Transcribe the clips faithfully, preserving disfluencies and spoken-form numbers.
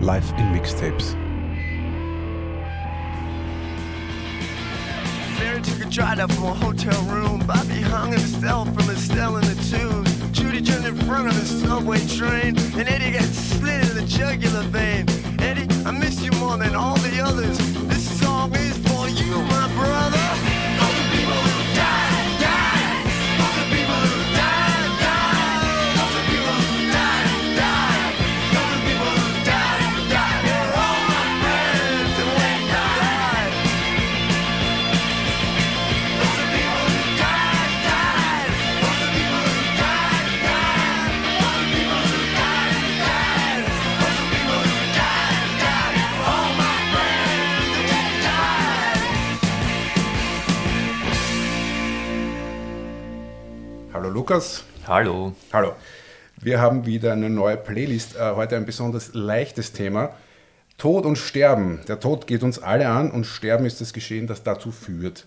live in Mixtapes. Mary took a drive up from a hotel room. Bobby hung himself from Estelle in the tubes. Judy turned in front of the subway train, and Eddie got slit in the jugular vein. Eddie, I miss you more than all the others. This song is for you, my brother. Lukas. Hallo. Hallo. Wir haben wieder eine neue Playlist. Äh, heute ein besonders leichtes Thema. Tod und Sterben. Der Tod geht uns alle an und Sterben ist das Geschehen, das dazu führt.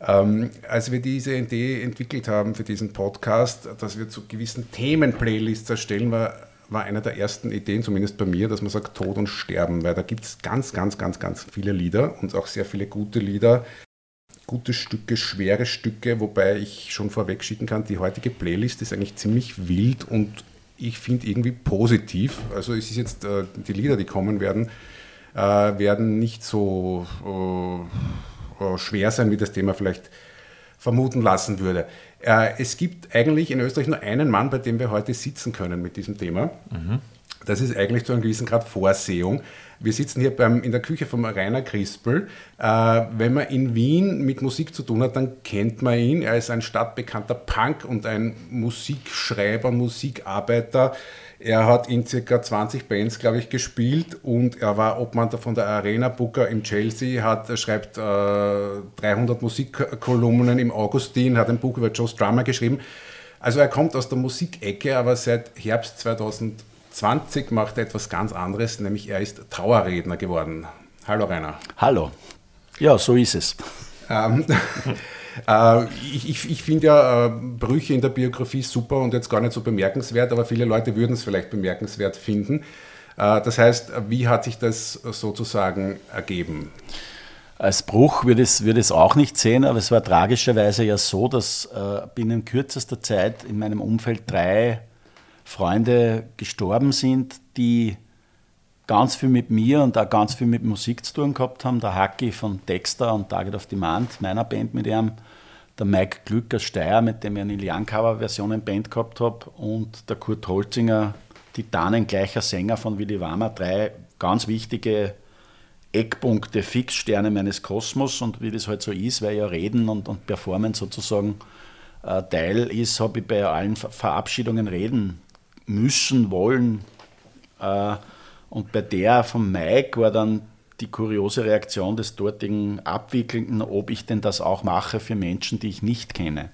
Ähm, als wir diese Idee entwickelt haben für diesen Podcast, dass wir zu gewissen Themen Playlists erstellen, war, war einer der ersten Ideen, zumindest bei mir, dass man sagt Tod und Sterben, weil da gibt es ganz, ganz, ganz, ganz viele Lieder und auch sehr viele gute Lieder. Gute Stücke, schwere Stücke, wobei ich schon vorweg schicken kann, die heutige Playlist ist eigentlich ziemlich wild und ich finde irgendwie positiv. Also es ist jetzt, äh, die Lieder, die kommen werden, äh, werden nicht so äh, schwer sein, wie das Thema vielleicht vermuten lassen würde. Äh, es gibt eigentlich in Österreich nur einen Mann, bei dem wir heute sitzen können mit diesem Thema. Mhm. Das ist eigentlich zu einem gewissen Grad Vorsehung. Wir sitzen hier beim, in der Küche vom Rainer Krispel. Äh, wenn man in Wien mit Musik zu tun hat, dann kennt man ihn. Er ist ein stadtbekannter Punk und ein Musikschreiber, Musikarbeiter. Er hat in ca. zwanzig Bands, glaube ich, gespielt und er war Obmann von der Arena Booker im Chelsea, hat, schreibt äh, dreihundert Musikkolumnen im Augustin, hat ein Buch über Joe Strummer geschrieben. Also er kommt aus der Musikecke, aber seit Herbst zweitausendzwanzig macht er etwas ganz anderes, nämlich er ist Trauerredner geworden. Hallo Rainer. Hallo. Ja, so ist es. Ähm, äh, ich ich, ich finde ja äh, Brüche in der Biografie super und jetzt gar nicht so bemerkenswert, aber viele Leute würden es vielleicht bemerkenswert finden. Äh, das heißt, wie hat sich das sozusagen ergeben? Als Bruch würde ich es würde es auch nicht sehen, aber es war tragischerweise ja so, dass äh, binnen kürzester Zeit in meinem Umfeld drei Freunde gestorben sind, die ganz viel mit mir und auch ganz viel mit Musik zu tun gehabt haben. Der Haki von Dexter und Target of Demand, meiner Band mit ihm, der Mike Glücker-Steyer, mit dem ich eine Neil Young Cover-Version Band gehabt habe, und der Kurt Holzinger, titanengleicher Sänger von Willy Warmer, drei ganz wichtige Eckpunkte, Fixsterne meines Kosmos. Und wie das halt so ist, weil ja Reden und, und Performen sozusagen äh, Teil ist, habe ich bei allen Ver- Verabschiedungen Reden müssen, wollen. Und bei der von Mike war dann die kuriose Reaktion des dortigen Abwickelnden, ob ich denn das auch mache für Menschen, die ich nicht kenne.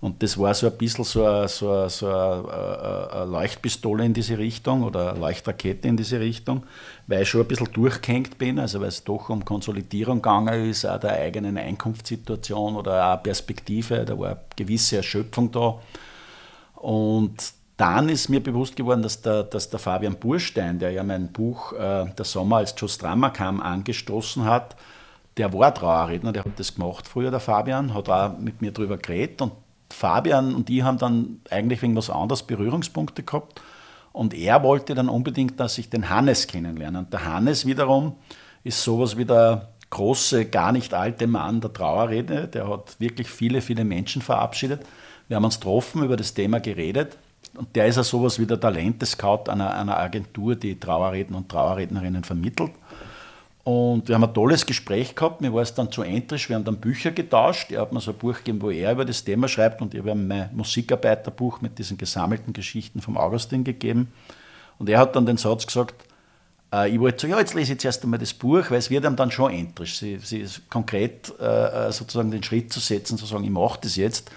Und das war so ein bisschen so eine, so eine, so eine Leuchtpistole in diese Richtung oder eine Leuchtrakete in diese Richtung, weil ich schon ein bisschen durchgehängt bin, also weil es doch um Konsolidierung gegangen ist, auch der eigenen Einkunftssituation oder auch Perspektive, da war eine gewisse Erschöpfung da. Und dann ist mir bewusst geworden, dass der, dass der Fabian Burstein, der ja mein Buch äh, Der Sommer, als Joe Strummer kam, angestoßen hat, der war Trauerredner, der hat das gemacht früher, der Fabian, hat auch mit mir drüber geredet. Und Fabian und ich haben dann eigentlich wegen was anderes Berührungspunkte gehabt. Und er wollte dann unbedingt, dass ich den Hannes kennenlerne. Und der Hannes wiederum ist sowas wie der große, gar nicht alte Mann der Trauerrede. Der hat wirklich viele, viele Menschen verabschiedet. Wir haben uns getroffen, über das Thema geredet. Und der ist ja sowas wie der Talente-Scout einer, einer Agentur, die Trauerredner und Trauerrednerinnen vermittelt. Und wir haben ein tolles Gespräch gehabt, mir war es dann zu entrisch, wir haben dann Bücher getauscht. Er hat mir so ein Buch gegeben, wo er über das Thema schreibt, und ich habe ihm mein Musikarbeiterbuch mit diesen gesammelten Geschichten vom Augustin gegeben. Und er hat dann den Satz gesagt, äh, ich wollte so, ja, jetzt lese ich zuerst einmal das Buch, weil es wird ihm dann schon entrisch. Sie, sie ist konkret äh, sozusagen den Schritt zu setzen, zu sagen, ich mache das jetzt.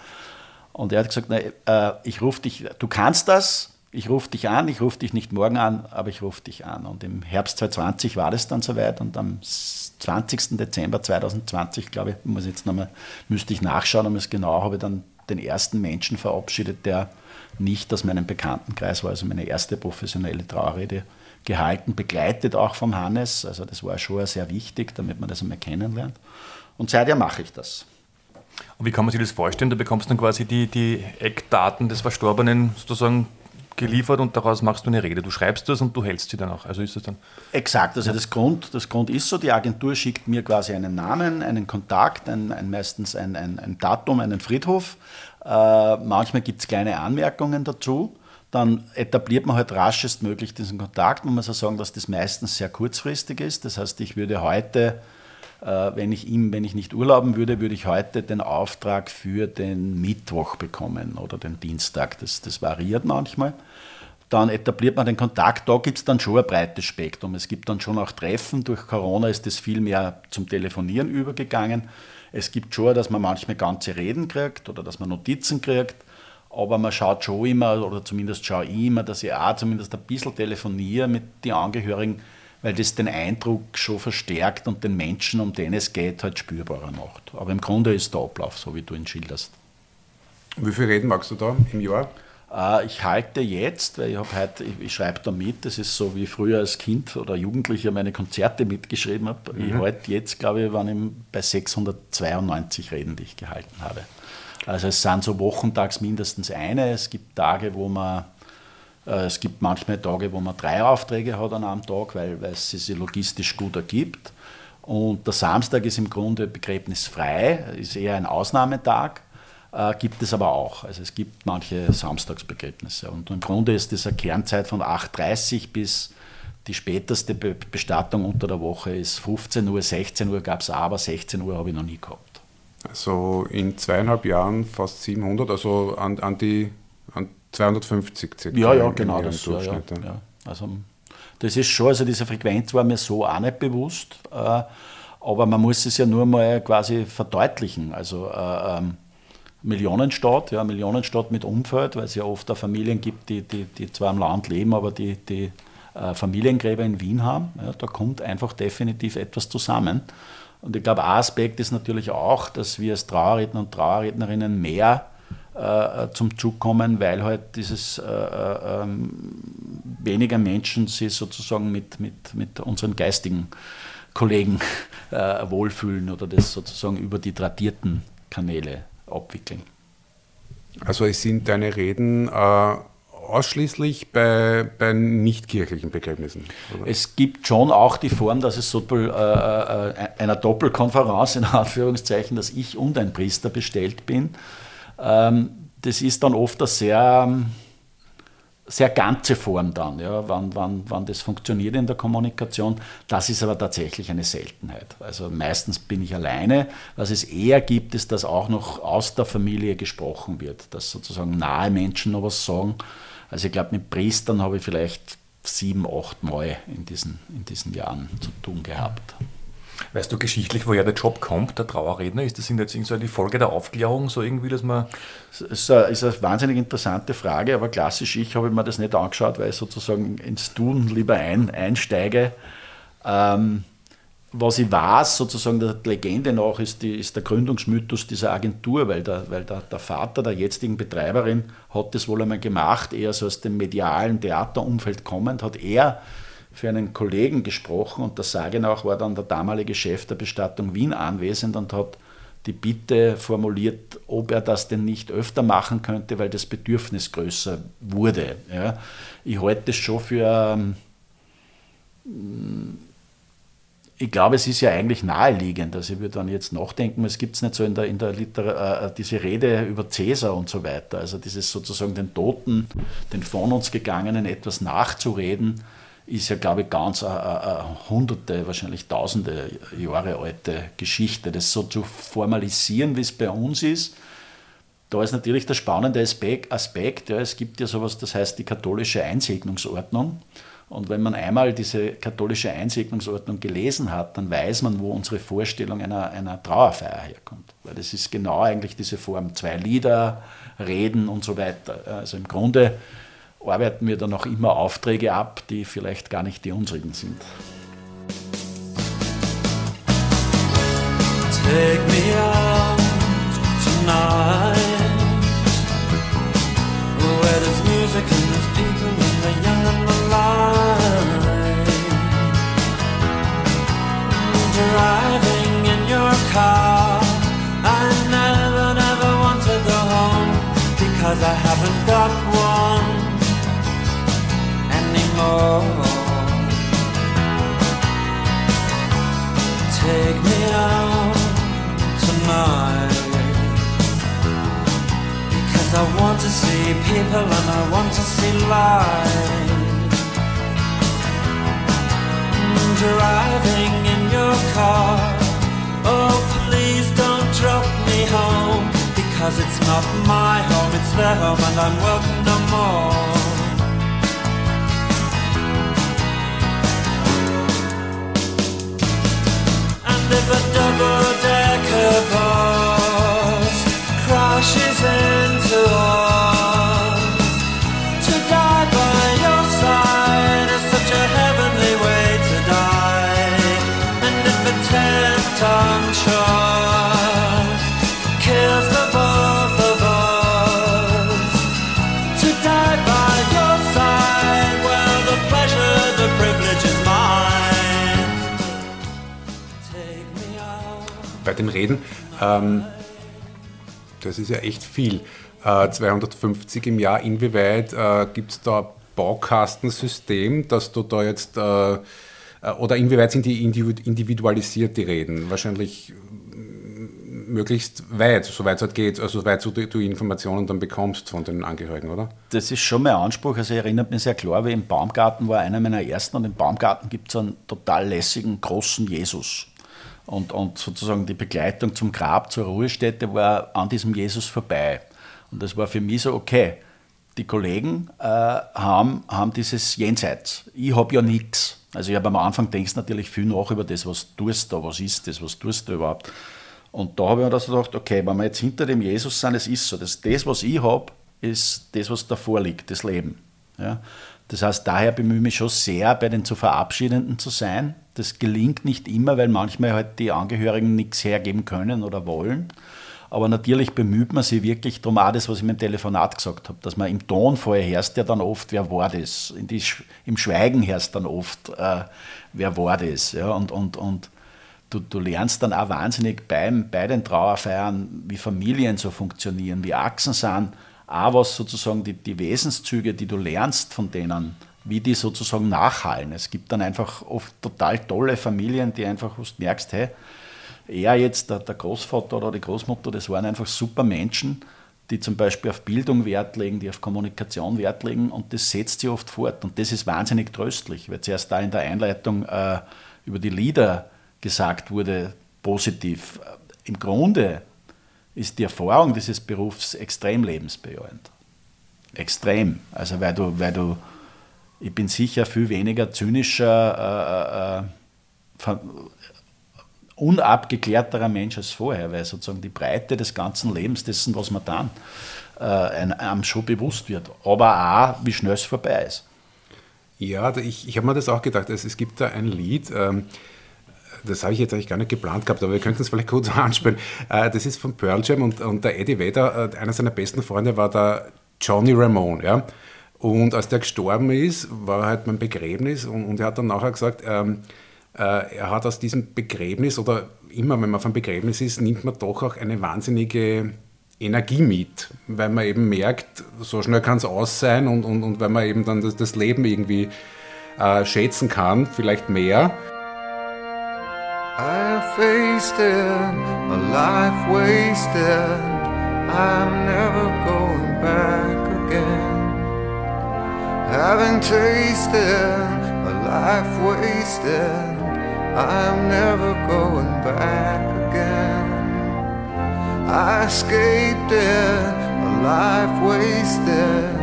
Und er hat gesagt, nein, äh, ich rufe dich, du kannst das, ich rufe dich an, ich rufe dich nicht morgen an, aber ich rufe dich an. Und im Herbst zwanzig zwanzig war das dann soweit, und am zwanzigsten Dezember zweitausendzwanzig, glaube ich, muss jetzt noch mal, müsste ich nachschauen, um es genau, habe ich dann den ersten Menschen verabschiedet, der nicht aus meinem Bekanntenkreis war, also meine erste professionelle Trauerrede gehalten, begleitet auch vom Hannes. Also das war schon sehr wichtig, damit man das einmal kennenlernt. Und seither mache ich das. Und wie kann man sich das vorstellen? Da bekommst du dann quasi die, die Eckdaten des Verstorbenen sozusagen geliefert und daraus machst du eine Rede. Du schreibst das und du hältst sie dann auch. Also ist das dann... Exakt, also ja. das, Grund, das Grund ist so, die Agentur schickt mir quasi einen Namen, einen Kontakt, ein, ein meistens ein, ein, ein Datum, einen Friedhof. Äh, manchmal gibt es kleine Anmerkungen dazu. Dann etabliert man halt raschestmöglich diesen Kontakt. Man muss auch sagen, dass das meistens sehr kurzfristig ist. Das heißt, ich würde heute... Wenn ich, ihm, wenn ich nicht urlauben würde, würde ich heute den Auftrag für den Mittwoch bekommen oder den Dienstag. Das, das variiert manchmal. Dann etabliert man den Kontakt. Da gibt es dann schon ein breites Spektrum. Es gibt dann schon auch Treffen. Durch Corona ist das viel mehr zum Telefonieren übergegangen. Es gibt schon, dass man manchmal ganze Reden kriegt oder dass man Notizen kriegt. Aber man schaut schon immer, oder zumindest schaue ich immer, dass ich auch zumindest ein bisschen telefoniere mit den Angehörigen, weil das den Eindruck schon verstärkt und den Menschen, um den es geht, halt spürbarer macht. Aber im Grunde ist der Ablauf, so wie du ihn schilderst. Wie viele Reden magst du da im Jahr? Äh, ich halte jetzt, weil ich habe heute, ich, ich schreibe da mit, das ist so wie früher als Kind oder Jugendlicher meine Konzerte mitgeschrieben habe. Mhm. Ich halte jetzt, glaube ich, waren ich bei sechshundertzweiundneunzig Reden, die ich gehalten habe. Also es sind so wochentags mindestens eine. Es gibt Tage, wo man... Es gibt manchmal Tage, wo man drei Aufträge hat an einem Tag, weil, weil es sich logistisch gut ergibt. Und der Samstag ist im Grunde begräbnisfrei, ist eher ein Ausnahmetag, äh, gibt es aber auch. Also es gibt manche Samstagsbegräbnisse. Und im Grunde ist das eine Kernzeit von acht Uhr dreißig bis die späteste Be- Bestattung unter der Woche ist fünfzehn Uhr, sechzehn Uhr gab es auch, aber sechzehn Uhr habe ich noch nie gehabt. Also in zweieinhalb Jahren fast siebenhundert, also an, an die... An zweihundertfünfzig circa. Ja, ja, genau. Das, ja, ja, ja. Also, das ist schon, also diese Frequenz war mir so auch nicht bewusst, äh, aber man muss es ja nur mal quasi verdeutlichen. Also äh, ähm, Millionenstadt, ja, Millionenstadt mit Umfeld, weil es ja oft auch Familien gibt, die, die, die zwar im Land leben, aber die, die äh, Familiengräber in Wien haben. Ja, da kommt einfach definitiv etwas zusammen. Und ich glaube, ein Aspekt ist natürlich auch, dass wir als Trauerredner und Trauerrednerinnen mehr zum Zug kommen, weil halt dieses äh, ähm, weniger Menschen sich sozusagen mit, mit, mit unseren geistigen Kollegen äh, wohlfühlen oder das sozusagen über die tradierten Kanäle abwickeln. Also es sind deine Reden äh, ausschließlich bei, bei nichtkirchlichen Begräbnissen? Oder? Es gibt schon auch die Form, dass es so doppel, äh, einer Doppelkonferenz in Anführungszeichen, dass ich und ein Priester bestellt bin. Das ist dann oft eine sehr, sehr ganze Form dann, ja, wann, wann, wann das funktioniert in der Kommunikation. Das ist aber tatsächlich eine Seltenheit. Also meistens bin ich alleine. Was es eher gibt, ist, dass auch noch aus der Familie gesprochen wird, dass sozusagen nahe Menschen noch was sagen. Also ich glaube, mit Priestern habe ich vielleicht sieben, acht Mal in diesen, in diesen Jahren zu tun gehabt. Weißt du geschichtlich, woher der Job kommt, der Trauerredner? Ist das jetzt so die Folge der Aufklärung, so irgendwie, dass man... Das ist eine wahnsinnig interessante Frage, aber klassisch, ich habe mir das nicht angeschaut, weil ich sozusagen ins Tun lieber ein, einsteige. Ähm, was ich weiß, sozusagen der Legende nach, ist, die, ist der Gründungsmythos dieser Agentur, weil, der, weil der, der Vater der jetzigen Betreiberin hat das wohl einmal gemacht, eher so aus dem medialen Theaterumfeld kommend, hat er... für einen Kollegen gesprochen und der Sage nach war dann der damalige Chef der Bestattung Wien anwesend und hat die Bitte formuliert, ob er das denn nicht öfter machen könnte, weil das Bedürfnis größer wurde. Ja. Ich halte das schon für... Ich glaube, es ist ja eigentlich naheliegend. Also ich würde dann jetzt nachdenken, es gibt es nicht so in der, in der Literatur, äh, diese Rede über Cäsar und so weiter, also dieses sozusagen den Toten, den von uns Gegangenen etwas nachzureden, ist ja, glaube ich, ganz a, a, a hunderte, wahrscheinlich tausende Jahre alte Geschichte. Das so zu formalisieren, wie es bei uns ist, da ist natürlich der spannende Aspekt. Ja, es gibt ja sowas, das heißt die katholische Einsegnungsordnung. Und wenn man einmal diese katholische Einsegnungsordnung gelesen hat, dann weiß man, wo unsere Vorstellung einer, einer Trauerfeier herkommt. Weil das ist genau eigentlich diese Form, zwei Lieder, Reden und so weiter. Also im Grunde arbeiten wir dann auch immer Aufträge ab, die vielleicht gar nicht die unsrigen sind. Take me out tonight, where there's music and there's people and they're young and alive. more. Take me out tonight, because I want to see people and I want to see light. Driving in your car, oh please don't drop me home, because it's not my home, it's their home and I'm welcome no more. If a double-decker bus crashes into us, to die by your side is such a heavenly way to die. And if a ten-ton truck kills the both of us, to die by your side, well, the pleasure, the privilege is mine. Bei dem Reden, ähm, das ist ja echt viel, äh, zweihundertfünfzig im Jahr, inwieweit äh, gibt es da Baukastensystem, dass du da jetzt, äh, oder inwieweit sind die individualisiert, die Reden? Wahrscheinlich möglichst weit, soweit es halt geht, also soweit du die Informationen dann bekommst von den Angehörigen, oder? Das ist schon mein Anspruch, also erinnert mich sehr klar, weil im Baumgarten war einer meiner ersten und im Baumgarten gibt es einen total lässigen, großen Jesus. Und, und sozusagen die Begleitung zum Grab, zur Ruhestätte war an diesem Jesus vorbei. Und das war für mich so, okay, die Kollegen äh, haben, haben dieses Jenseits. Ich habe ja nichts. Also ich habe am Anfang denkst du natürlich viel nach über das, was tust du, was ist das, was tust du überhaupt. Und da habe ich mir also gedacht, okay, wenn wir jetzt hinter dem Jesus sind, es ist so, dass das, was ich habe, ist das, was davor liegt, das Leben. Ja? Das heißt, daher bemühe ich mich schon sehr, bei den zu Verabschiedenden zu sein. Das gelingt nicht immer, weil manchmal halt die Angehörigen nichts hergeben können oder wollen. Aber natürlich bemüht man sich wirklich darum, auch das, was ich mit dem Telefonat gesagt habe, dass man im Tonfall hörst ja dann oft, wer war das? In die, im Schweigen hörst dann oft, äh, wer war das? Ja, und und, und du, du lernst dann auch wahnsinnig beim, bei den Trauerfeiern, wie Familien so funktionieren, wie Achsen sind, auch was sozusagen die, die Wesenszüge, die du lernst von denen, wie die sozusagen nachhallen. Es gibt dann einfach oft total tolle Familien, die einfach, wo du merkst, hey, er jetzt, der, der Großvater oder die Großmutter, das waren einfach super Menschen, die zum Beispiel auf Bildung Wert legen, die auf Kommunikation Wert legen und das setzt sie oft fort. Und das ist wahnsinnig tröstlich, weil zuerst da in der Einleitung äh, über die Lieder gesagt wurde, positiv. Im Grunde ist die Erfahrung dieses Berufs extrem lebensbejahend. Extrem. Also weil du, weil du ich bin sicher viel weniger zynischer, äh, äh, unabgeklärterer Mensch als vorher, weil sozusagen die Breite des ganzen Lebens, dessen, was man dann äh, einem schon bewusst wird. Aber auch, wie schnell es vorbei ist. Ja, ich, ich habe mir das auch gedacht. Es, es gibt da ein Lied, ähm, das habe ich jetzt eigentlich gar nicht geplant gehabt, aber wir könnten es vielleicht kurz anspielen. Äh, das ist von Pearl Jam und, und der Eddie Vedder, einer seiner besten Freunde, war der Johnny Ramone, ja. Und als der gestorben ist, war halt mein Begräbnis und, und er hat dann nachher gesagt, ähm, äh, er hat aus diesem Begräbnis oder immer, wenn man auf einem Begräbnis ist, nimmt man doch auch eine wahnsinnige Energie mit, weil man eben merkt, so schnell kann es aus sein und, und, und weil man eben dann das, das Leben irgendwie äh, schätzen kann, vielleicht mehr. I faced it, my life wasted, I'm never going back again. Haven't tasted a life wasted, I'm never going back again. I escaped it, a life wasted,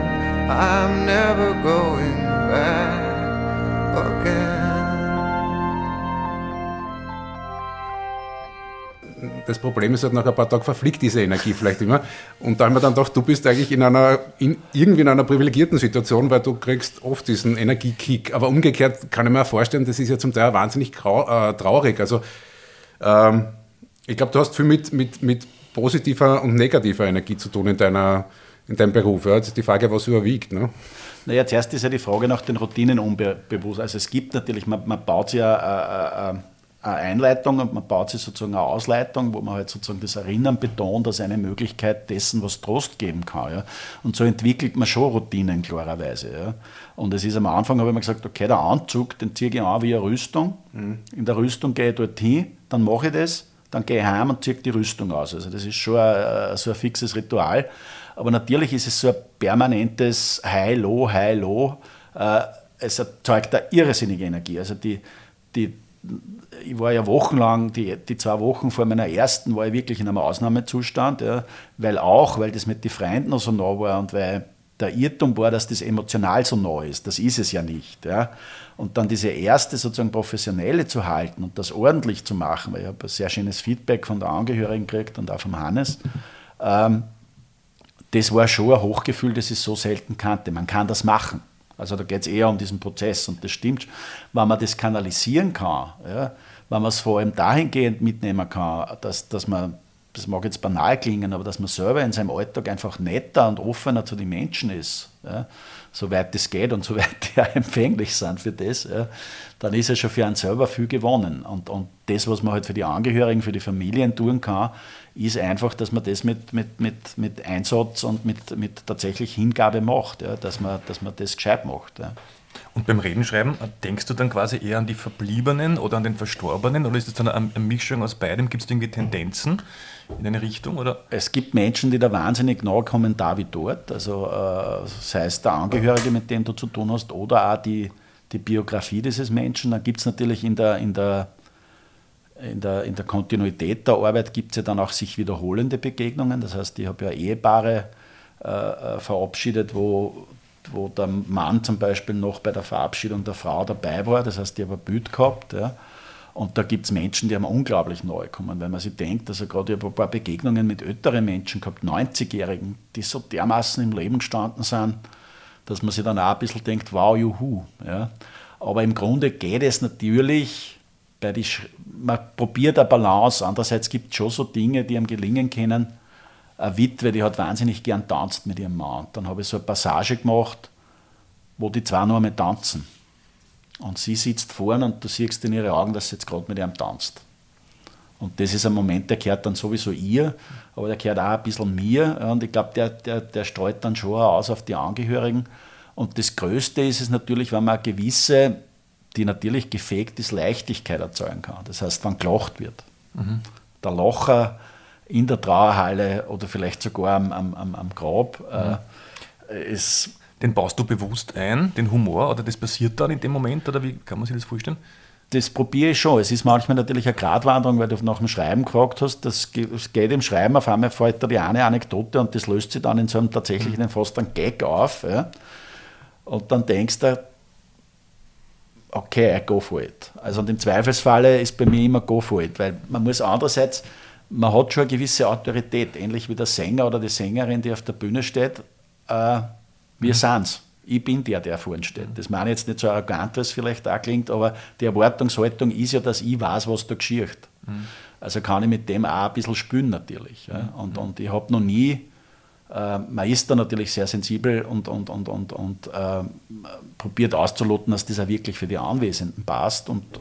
I'm never going back again. Das Problem ist halt, nach ein paar Tagen verfliegt diese Energie vielleicht immer. Und da haben wir dann gedacht, du bist eigentlich in einer, in, irgendwie in einer privilegierten Situation, weil du kriegst oft diesen Energiekick. Aber umgekehrt kann ich mir vorstellen, das ist ja zum Teil wahnsinnig grau, äh, traurig. Also ähm, ich glaube, du hast viel mit, mit, mit positiver und negativer Energie zu tun in, deiner, in deinem Beruf. Ja? Jetzt ist die Frage, was überwiegt. Ne? Naja, zuerst ist ja die Frage nach den Routinen unbewusst. Also es gibt natürlich, man, man baut ja... Äh, äh, eine Einleitung und man baut sich sozusagen eine Ausleitung, wo man halt sozusagen das Erinnern betont als eine Möglichkeit dessen, was Trost geben kann. Ja? Und so entwickelt man schon Routinen, klarerweise. Ja? Und es ist am Anfang, habe ich mir gesagt, okay, der Anzug, den ziehe ich an wie eine Rüstung. Mhm. In der Rüstung gehe ich dorthin, dann mache ich das, dann gehe ich heim und ziehe die Rüstung aus. Also das ist schon ein, so ein fixes Ritual. Aber natürlich ist es so ein permanentes High-Low, High-Low. Es erzeugt eine irrsinnige Energie. Also die, die, ich war ja wochenlang, die, die zwei Wochen vor meiner ersten, war ich wirklich in einem Ausnahmezustand, ja, weil auch, weil das mit den Freunden noch so nah war und weil der Irrtum war, dass das emotional so nah ist. Das ist es ja nicht. Ja. Und dann diese erste sozusagen professionelle zu halten und das ordentlich zu machen, weil ich habe ein sehr schönes Feedback von der Angehörigen gekriegt und auch vom Hannes, ähm, das war schon ein Hochgefühl, das ich so selten kannte. Man kann das machen. Also da geht es eher um diesen Prozess und das stimmt. Wenn man das kanalisieren kann, ja, wenn man es vor allem dahingehend mitnehmen kann, dass, dass man, das mag jetzt banal klingen, aber dass man selber in seinem Alltag einfach netter und offener zu den Menschen ist, ja, soweit das geht und soweit die auch empfänglich sind für das, ja, dann ist ja schon für einen selber viel gewonnen. Und, und das, was man halt für die Angehörigen, für die Familien tun kann, ist einfach, dass man das mit, mit, mit, mit Einsatz und mit, mit tatsächlich Hingabe macht, ja, dass man, dass man das gescheit macht. Ja. Und beim Redenschreiben, denkst du dann quasi eher an die Verbliebenen oder an den Verstorbenen oder ist es dann eine, eine Mischung aus beidem? Gibt es irgendwie Tendenzen in eine Richtung? Oder? Es gibt Menschen, die da wahnsinnig nahe kommen, da wie dort. Also äh, sei es der Angehörige, mit dem du zu tun hast, oder auch die, die Biografie dieses Menschen. Dann gibt es natürlich in der, in der In der, in der Kontinuität der Arbeit gibt es ja dann auch sich wiederholende Begegnungen. Das heißt, ich habe ja Ehepaare äh, verabschiedet, wo, wo der Mann zum Beispiel noch bei der Verabschiedung der Frau dabei war. Das heißt, die haben ein Bild gehabt. Ja. Und da gibt es Menschen, die haben unglaublich neu kommen, weil man sich denkt, also gerade ich habe ein paar Begegnungen mit älteren Menschen gehabt, neunzigjährigen, die so dermaßen im Leben gestanden sind, dass man sich dann auch ein bisschen denkt, wow, juhu. Ja. Aber im Grunde geht es natürlich... Die, man probiert eine Balance. Andererseits gibt es schon so Dinge, die einem gelingen können. Eine Witwe, die hat wahnsinnig gern tanzt mit ihrem Mann. Dann habe ich so eine Passage gemacht, wo die zwei nur einmal tanzen. Und sie sitzt vorne und du siehst in ihren Augen, dass sie jetzt gerade mit ihrem tanzt. Und das ist ein Moment, der gehört dann sowieso ihr, aber der gehört auch ein bisschen mir. Und ich glaube, der, der, der streut dann schon aus auf die Angehörigen. Und das Größte ist es natürlich, wenn man eine gewisse... die natürlich gefegt ist, Leichtigkeit erzeugen kann. Das heißt, wenn gelacht wird. Mhm. Der Lacher in der Trauerhalle oder vielleicht sogar am, am, am Grab. Mhm. Äh, ist den baust du bewusst ein, den Humor, oder das passiert dann in dem Moment, oder wie kann man sich das vorstellen? Das probiere ich schon. Es ist manchmal natürlich eine Gratwanderung, weil du nach dem Schreiben gefragt hast, das geht im Schreiben, auf einmal fällt da die eine Anekdote und das löst sich dann in so einem tatsächlich mhm. fast einen Gag auf. Ja? Und dann denkst du, okay, I go for it. Also und im Zweifelsfalle ist bei mir immer go for it, weil man muss andererseits, man hat schon eine gewisse Autorität, ähnlich wie der Sänger oder die Sängerin, die auf der Bühne steht. Äh, wir sind's. Ich bin der, der vorne steht. Das meine ich jetzt nicht so arrogant, was vielleicht auch klingt, aber die Erwartungshaltung ist ja, dass ich weiß, was da geschieht. Mhm. Also kann ich mit dem auch ein bisschen spielen natürlich. Ja? Und, und ich habe noch nie... Man ist da natürlich sehr sensibel und, und, und, und, und äh, probiert auszuloten, dass das auch wirklich für die Anwesenden passt. Und äh,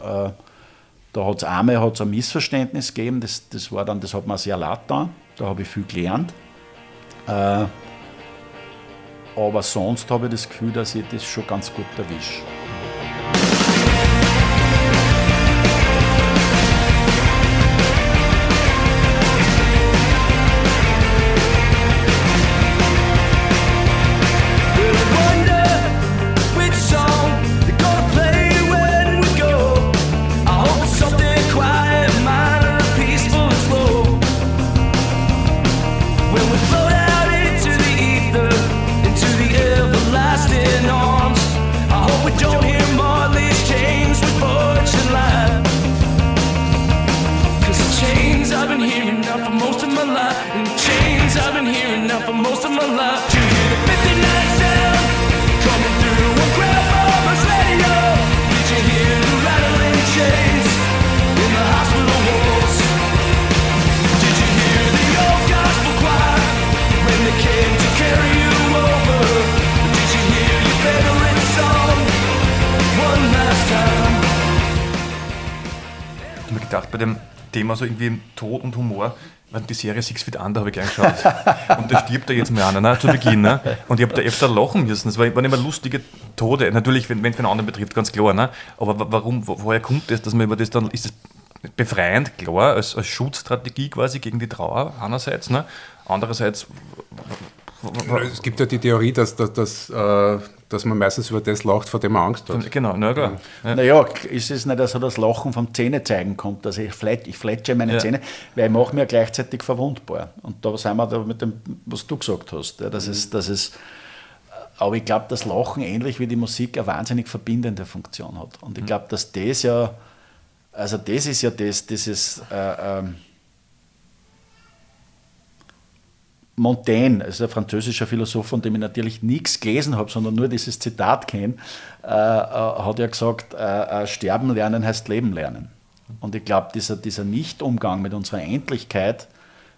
da hat es einmal hat's ein Missverständnis gegeben, das, das, war dann, das hat mir sehr leid getan, da habe ich viel gelernt. Äh, aber sonst habe ich das Gefühl, dass ich das schon ganz gut erwische. Carry you over. Did you hear your veteran song? gedacht, bei dem Thema so irgendwie Tod und Humor, die Serie Six Feet Under habe ich gern geschaut. Und da stirbt da jetzt mal einer, ne, zu Beginn. Ne? Und ich habe da öfter lachen müssen. Das waren immer lustige Tode. Natürlich, wenn es einen anderen betrifft, ganz klar. Ne? Aber warum, woher kommt das, dass man über das dann, ist das befreiend, klar, als, als Schutzstrategie quasi gegen die Trauer einerseits. Ne? Andererseits... Es gibt ja die Theorie, dass, dass, dass, dass man meistens über das lacht, vor dem man Angst hat. Genau, na klar. Ja. Naja, ist es nicht, dass das Lachen vom Zähnezeigen kommt, dass ich, flet, ich fletsche meine ja. Zähne, weil ich mache mir gleichzeitig verwundbar. Und da sind wir da mit dem, was du gesagt hast. Das ist, das ist, aber ich glaube, dass Lachen ähnlich wie die Musik eine wahnsinnig verbindende Funktion hat. Und ich glaube, dass das ja, also das ist ja das, das ist... Äh, ähm, Montaigne, also ein französischer Philosoph, von dem ich natürlich nichts gelesen habe, sondern nur dieses Zitat kenne, äh, äh, hat ja gesagt, äh, äh, sterben lernen heißt leben lernen. Und ich glaube, dieser, dieser Nicht-Umgang mit unserer Endlichkeit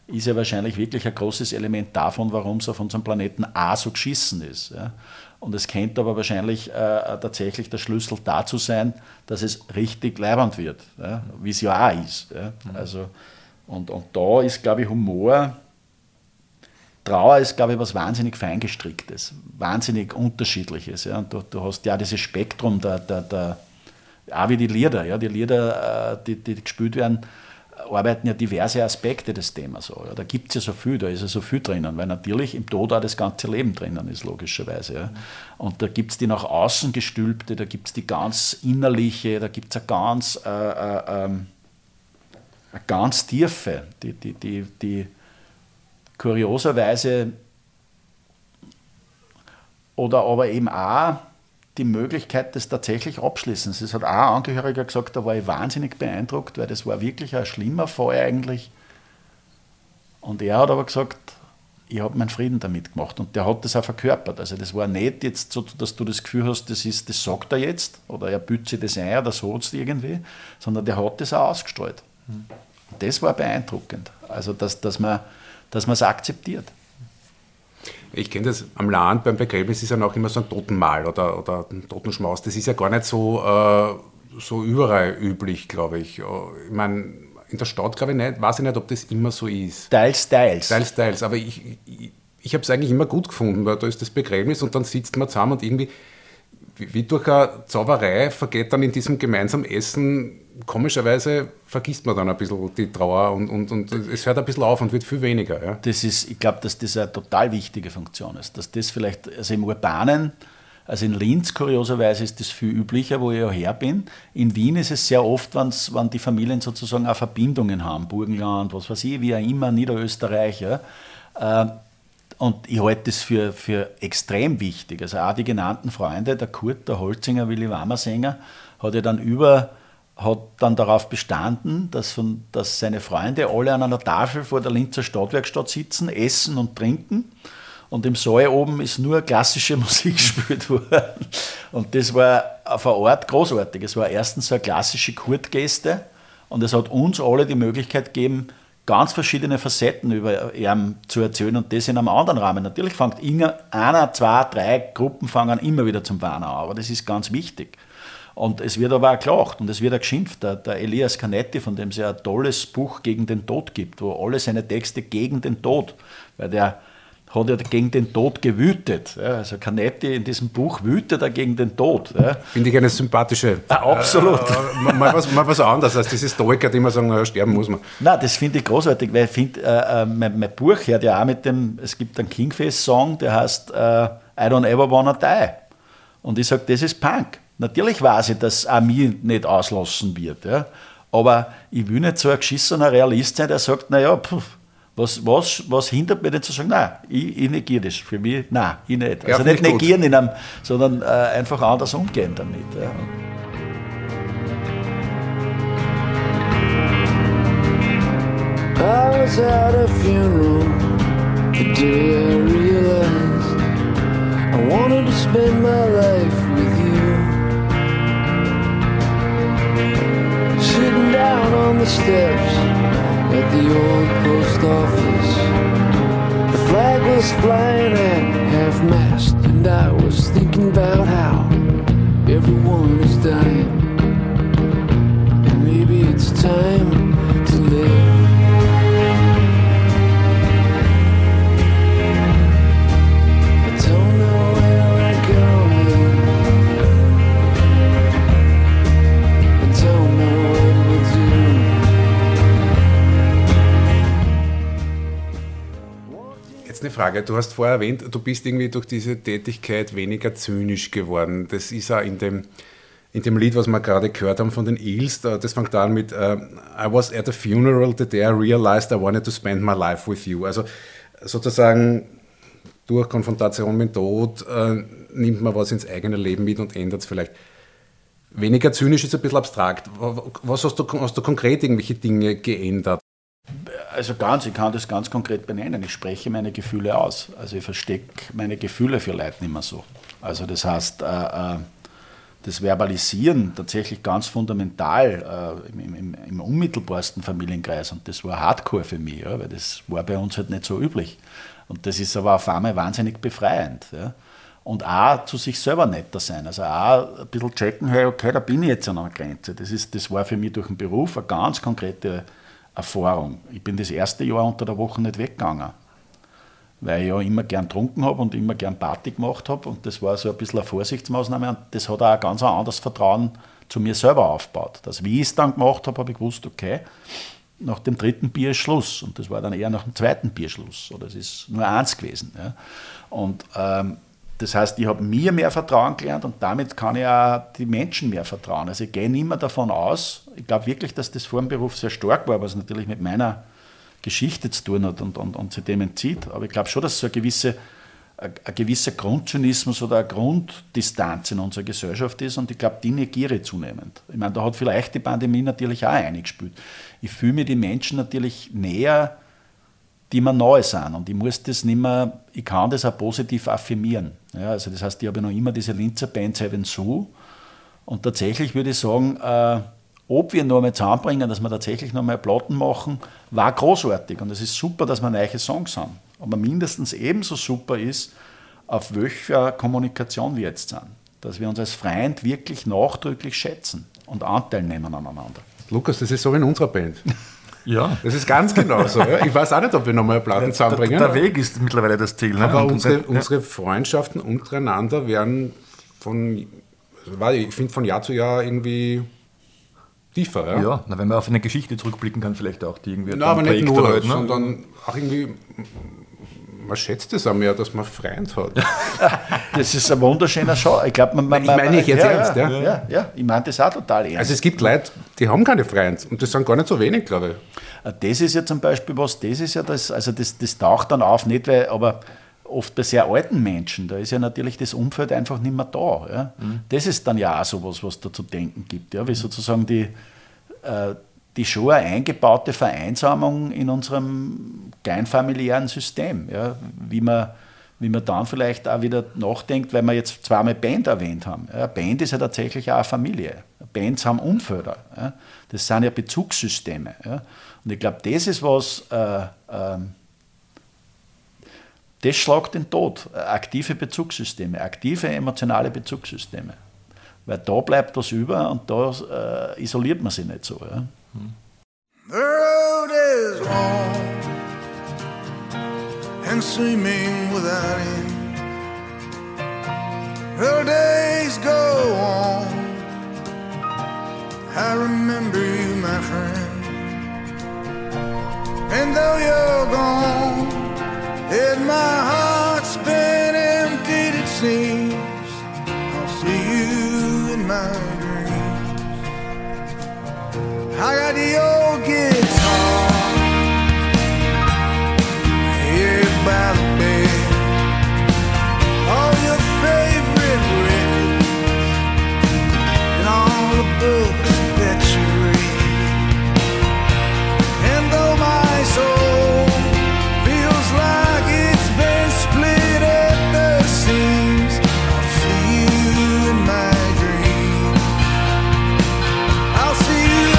ist ja wahrscheinlich wirklich ein großes Element davon, warum es auf unserem Planeten A so geschissen ist. Ja? Und es könnte aber wahrscheinlich äh, tatsächlich der Schlüssel dazu sein, dass es richtig leibend wird, ja? Wie es ja auch ist. Ja? Also, und, und da ist, glaube ich, Humor... Trauer ist, glaube ich, was wahnsinnig Feingestricktes, wahnsinnig Unterschiedliches. Ja? Und du, du hast ja dieses Spektrum, der, der, der, auch wie die Lieder. Ja? Die Lieder, die, die gespielt werden, arbeiten ja diverse Aspekte des Themas an. Ja? Da gibt es ja so viel, da ist ja so viel drinnen, weil natürlich im Tod auch das ganze Leben drinnen ist, logischerweise. Ja? Und da gibt es die nach außen gestülpte, da gibt es die ganz innerliche, da gibt es eine ganz, äh, äh, äh, ganz tiefe, die, die, die, die kurioserweise oder aber eben auch die Möglichkeit des tatsächlich Abschließens. Es hat auch ein Angehöriger gesagt, da war ich wahnsinnig beeindruckt, weil das war wirklich ein schlimmer Fall eigentlich. Und er hat aber gesagt, ich habe meinen Frieden damit gemacht. Und der hat das auch verkörpert. Also das war nicht jetzt so, dass du das Gefühl hast, das, ist, das sagt er jetzt oder er bütt sich das ein oder so es irgendwie, sondern der hat das auch ausgestrahlt. Das war beeindruckend. Also dass, dass man dass man es akzeptiert. Ich kenne das am Land, beim Begräbnis ist ja auch immer so ein Totenmahl oder, oder ein Totenschmaus. Das ist ja gar nicht so, äh, so überall üblich, glaube ich. Ich meine, in der Stadt, glaube ich, nicht, weiß ich nicht, ob das immer so ist. Teils, teils. Teils, teils. Aber ich, ich, ich habe es eigentlich immer gut gefunden, weil da ist das Begräbnis und dann sitzt man zusammen und irgendwie, wie durch eine Zauberei, vergeht dann in diesem gemeinsamen Essen, komischerweise vergisst man dann ein bisschen die Trauer und, und, und es hört ein bisschen auf und wird viel weniger. Ja. Das ist, ich glaube, dass das eine total wichtige Funktion ist, dass das vielleicht, also im Urbanen, also in Linz kurioserweise ist das viel üblicher, wo ich ja her bin. In Wien ist es sehr oft, wenn's, wenn die Familien sozusagen auch Verbindungen haben, Burgenland, was weiß ich, wie auch immer, Niederösterreich, ja. äh, Und ich halte das für, für extrem wichtig. Also auch die genannten Freunde, der Kurt, der Holzinger, Willy Warmer Sänger, hat ja dann über, hat dann darauf bestanden, dass, von, dass seine Freunde alle an einer Tafel vor der Linzer Stadtwerkstatt sitzen, essen und trinken. Und im Saal oben ist nur klassische Musik gespielt worden. Und das war auf eine Art großartig. Es war erstens so eine klassische Kurt-Geste und es hat uns alle die Möglichkeit gegeben, ganz verschiedene Facetten über ihn zu erzählen und das in einem anderen Rahmen. Natürlich fängt immer einer, zwei, drei Gruppen fangen immer wieder zum Weinen an, aber das ist ganz wichtig. Und es wird aber auch gelacht und es wird auch geschimpft. Der, der Elias Canetti, von dem es ja ein tolles Buch gegen den Tod gibt, wo alle seine Texte gegen den Tod, weil der hat ja gegen den Tod gewütet. Ja, also Canetti in diesem Buch wütet er gegen den Tod. Ja. Finde ich eine sympathische... Ah, absolut. Äh, äh, mal, was, mal was anderes als dieses Stoiker, die immer sagen, äh, sterben muss man. Nein, das finde ich großartig, weil ich find, äh, mein, mein Buch hört ja auch mit dem, es gibt einen Kingface-Song, der heißt äh, I don't ever wanna die. Und ich sage, das ist Punk. Natürlich weiß ich, dass auch mich nicht auslassen wird. Ja. Aber ich will nicht so ein geschissener Realist sein, der sagt, naja, pff, Was, was, was hindert mich denn zu sagen, nein, ich, ich negiere das, für mich, nein, ich nicht. Also ja, nicht negieren in einem, sondern äh, einfach anders umgehen damit. Ja. I was at a funeral the day I realized I wanted to spend my life with you. Sitting down on the steps at the old post office, the flag was flying at half-mast, and I was thinking about how everyone is dying, and maybe it's time to live. Eine Frage. Du hast vorher erwähnt, du bist irgendwie durch diese Tätigkeit weniger zynisch geworden. Das ist auch in dem, in dem Lied, was wir gerade gehört haben von den Eels, das fängt an mit uh, I was at a funeral the day I realized I wanted to spend my life with you. Also sozusagen durch Konfrontation mit Tod uh, nimmt man was ins eigene Leben mit und ändert es vielleicht. Weniger zynisch ist ein bisschen abstrakt. Was hast du, hast du konkret irgendwelche Dinge geändert? Also ganz, ich kann das ganz konkret benennen. Ich spreche meine Gefühle aus. Also ich verstecke meine Gefühle für Leute nicht mehr so. Also das heißt, das Verbalisieren tatsächlich ganz fundamental im, im, im unmittelbarsten Familienkreis. Und das war Hardcore für mich, ja, weil das war bei uns halt nicht so üblich. Und das ist aber auf einmal wahnsinnig befreiend. Ja. Und auch zu sich selber netter sein. Also auch ein bisschen checken, hey, okay, da bin ich jetzt an einer Grenze. Das, ist, das war für mich durch den Beruf eine ganz konkrete Erfahrung. Ich bin das erste Jahr unter der Woche nicht weggegangen, weil ich ja immer gern getrunken habe und immer gern Party gemacht habe und das war so ein bisschen eine Vorsichtsmaßnahme und das hat auch ein ganz anderes Vertrauen zu mir selber aufgebaut. Das, wie ich es dann gemacht habe, habe ich gewusst, okay, nach dem dritten Bier ist Schluss und das war dann eher nach dem zweiten Bier Schluss oder es ist nur eins gewesen. Ja. Und ähm, das heißt, ich habe mir mehr Vertrauen gelernt und damit kann ich auch die Menschen mehr vertrauen. Also ich gehe nicht mehr davon aus, ich glaube wirklich, dass das vor dem Beruf sehr stark war, was natürlich mit meiner Geschichte zu tun hat und, und, und sich dem entzieht. Aber ich glaube schon, dass so eine gewisse, ein, ein gewisser Grundzynismus oder eine Grunddistanz in unserer Gesellschaft ist und ich glaube, die negiere zunehmend. Ich meine, da hat vielleicht die Pandemie natürlich auch eingespielt. Ich fühle mir die Menschen natürlich näher, die mir neu sind und ich muss das nicht mehr, ich kann das auch positiv affirmieren. Ja, also das heißt, ich habe noch immer diese Linzer Band Seven Sue und tatsächlich würde ich sagen, äh, ob wir noch einmal zusammenbringen, dass wir tatsächlich noch einmal Platten machen, war großartig und es ist super, dass wir neue Songs haben. Aber mindestens ebenso super ist, auf welcher Kommunikation wir jetzt sind. Dass wir uns als Freund wirklich nachdrücklich schätzen und Anteil nehmen aneinander. Lukas, das ist so wie in unserer Band. Ja. Das ist ganz genau so. Ja. Ich weiß auch nicht, ob wir nochmal Platten zusammenbringen. Der, der Weg ist mittlerweile das Ziel. Ne? Aber und unsere, und, unsere Freundschaften untereinander werden von, ich finde, von Jahr zu Jahr irgendwie tiefer. Ja, ja, na, wenn man auf eine Geschichte zurückblicken kann, vielleicht auch, die irgendwie... Na, aber nicht nur, halt, ne? Sondern auch irgendwie... Man schätzt es auch mehr, dass man Freund hat. Das ist ein wunderschöner Schau. Ich glaube, man, man, ich meine ich jetzt ja, ernst, ja. Ja, ja, ja. Ich meine das auch total ernst. Also es gibt Leute, die haben keine Freunde und das sind gar nicht so wenig, glaube ich. Das ist ja zum Beispiel was, das ist ja das, also das, das taucht dann auf, nicht weil, aber oft bei sehr alten Menschen, da ist ja natürlich das Umfeld einfach nicht mehr da. Ja. Mhm. Das ist dann ja auch sowas, was da zu denken gibt, ja, wie sozusagen die... Äh, die schon eine eingebaute Vereinsamung in unserem kleinfamiliären System, ja, wie man, wie man dann vielleicht auch wieder nachdenkt, weil wir jetzt zweimal Band erwähnt haben. Ja, Band ist ja tatsächlich auch eine Familie. Bands haben Umfelder. Ja. Das sind ja Bezugssysteme. Ja. Und ich glaube, das ist was, äh, äh, das schlägt den Tod. Aktive Bezugssysteme, aktive emotionale Bezugssysteme. Weil da bleibt was über und da äh, isoliert man sich nicht so. Ja. The road is long and seeming without end. The days go on. I remember you, my friend. And though you're gone, yet my heart's been emptied, it seems. I'll see you in my I got the old guitar here by the bed. All your favorite records and all the books that you read. And though my soul feels like it's been split at the seams, I'll see you in my dreams. I'll see you in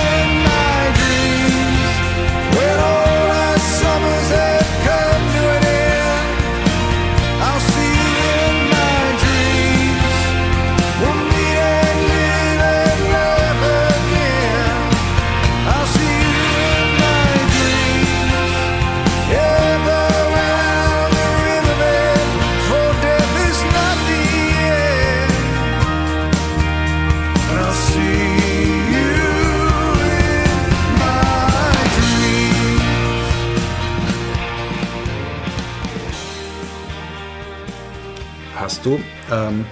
du ähm,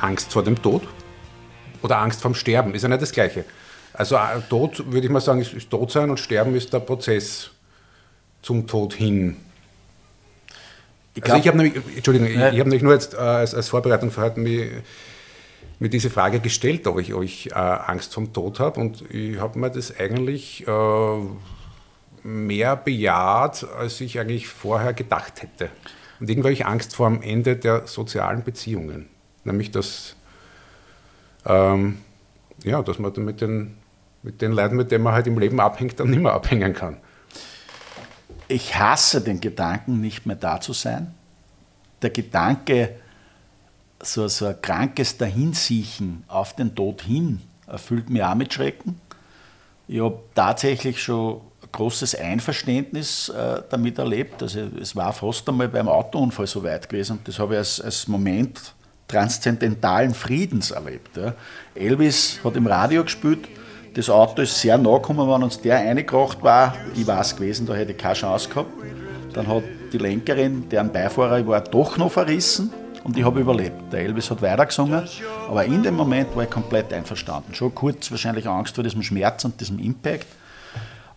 Angst vor dem Tod oder Angst vorm Sterben? Ist ja nicht das Gleiche. Also Tod, würde ich mal sagen, ist, ist Tod sein und Sterben ist der Prozess zum Tod hin. Ich glaub, also ich habe nämlich, Entschuldigung, ich, ich habe nämlich nur jetzt äh, als, als Vorbereitung für heute mir, mir diese Frage gestellt, ob ich, ob ich äh, Angst vorm Tod habe, und ich habe mir das eigentlich äh, mehr bejaht, als ich eigentlich vorher gedacht hätte. Und irgendwie habe ich Angst vor dem Ende der sozialen Beziehungen, nämlich dass, ähm, ja, dass man mit den, mit den Leuten, mit denen man halt im Leben abhängt, dann nicht mehr abhängen kann. Ich hasse den Gedanken, nicht mehr da zu sein. Der Gedanke, so, so ein krankes Dahinsiechen auf den Tod hin, erfüllt mich auch mit Schrecken. Ich habe tatsächlich schon großes Einverständnis äh, damit erlebt. Also, es war fast einmal beim Autounfall so weit gewesen. Das habe ich als, als Moment transzendentalen Friedens erlebt. Ja. Elvis hat im Radio gespielt. Das Auto ist sehr nah gekommen, wenn uns der reingekracht war. Ich war es gewesen, da hätte ich keine Chance gehabt. Dann hat die Lenkerin, deren Beifahrer ich war, doch noch verrissen und ich habe überlebt. Der Elvis hat weitergesungen, aber in dem Moment war ich komplett einverstanden. Schon kurz wahrscheinlich Angst vor diesem Schmerz und diesem Impact.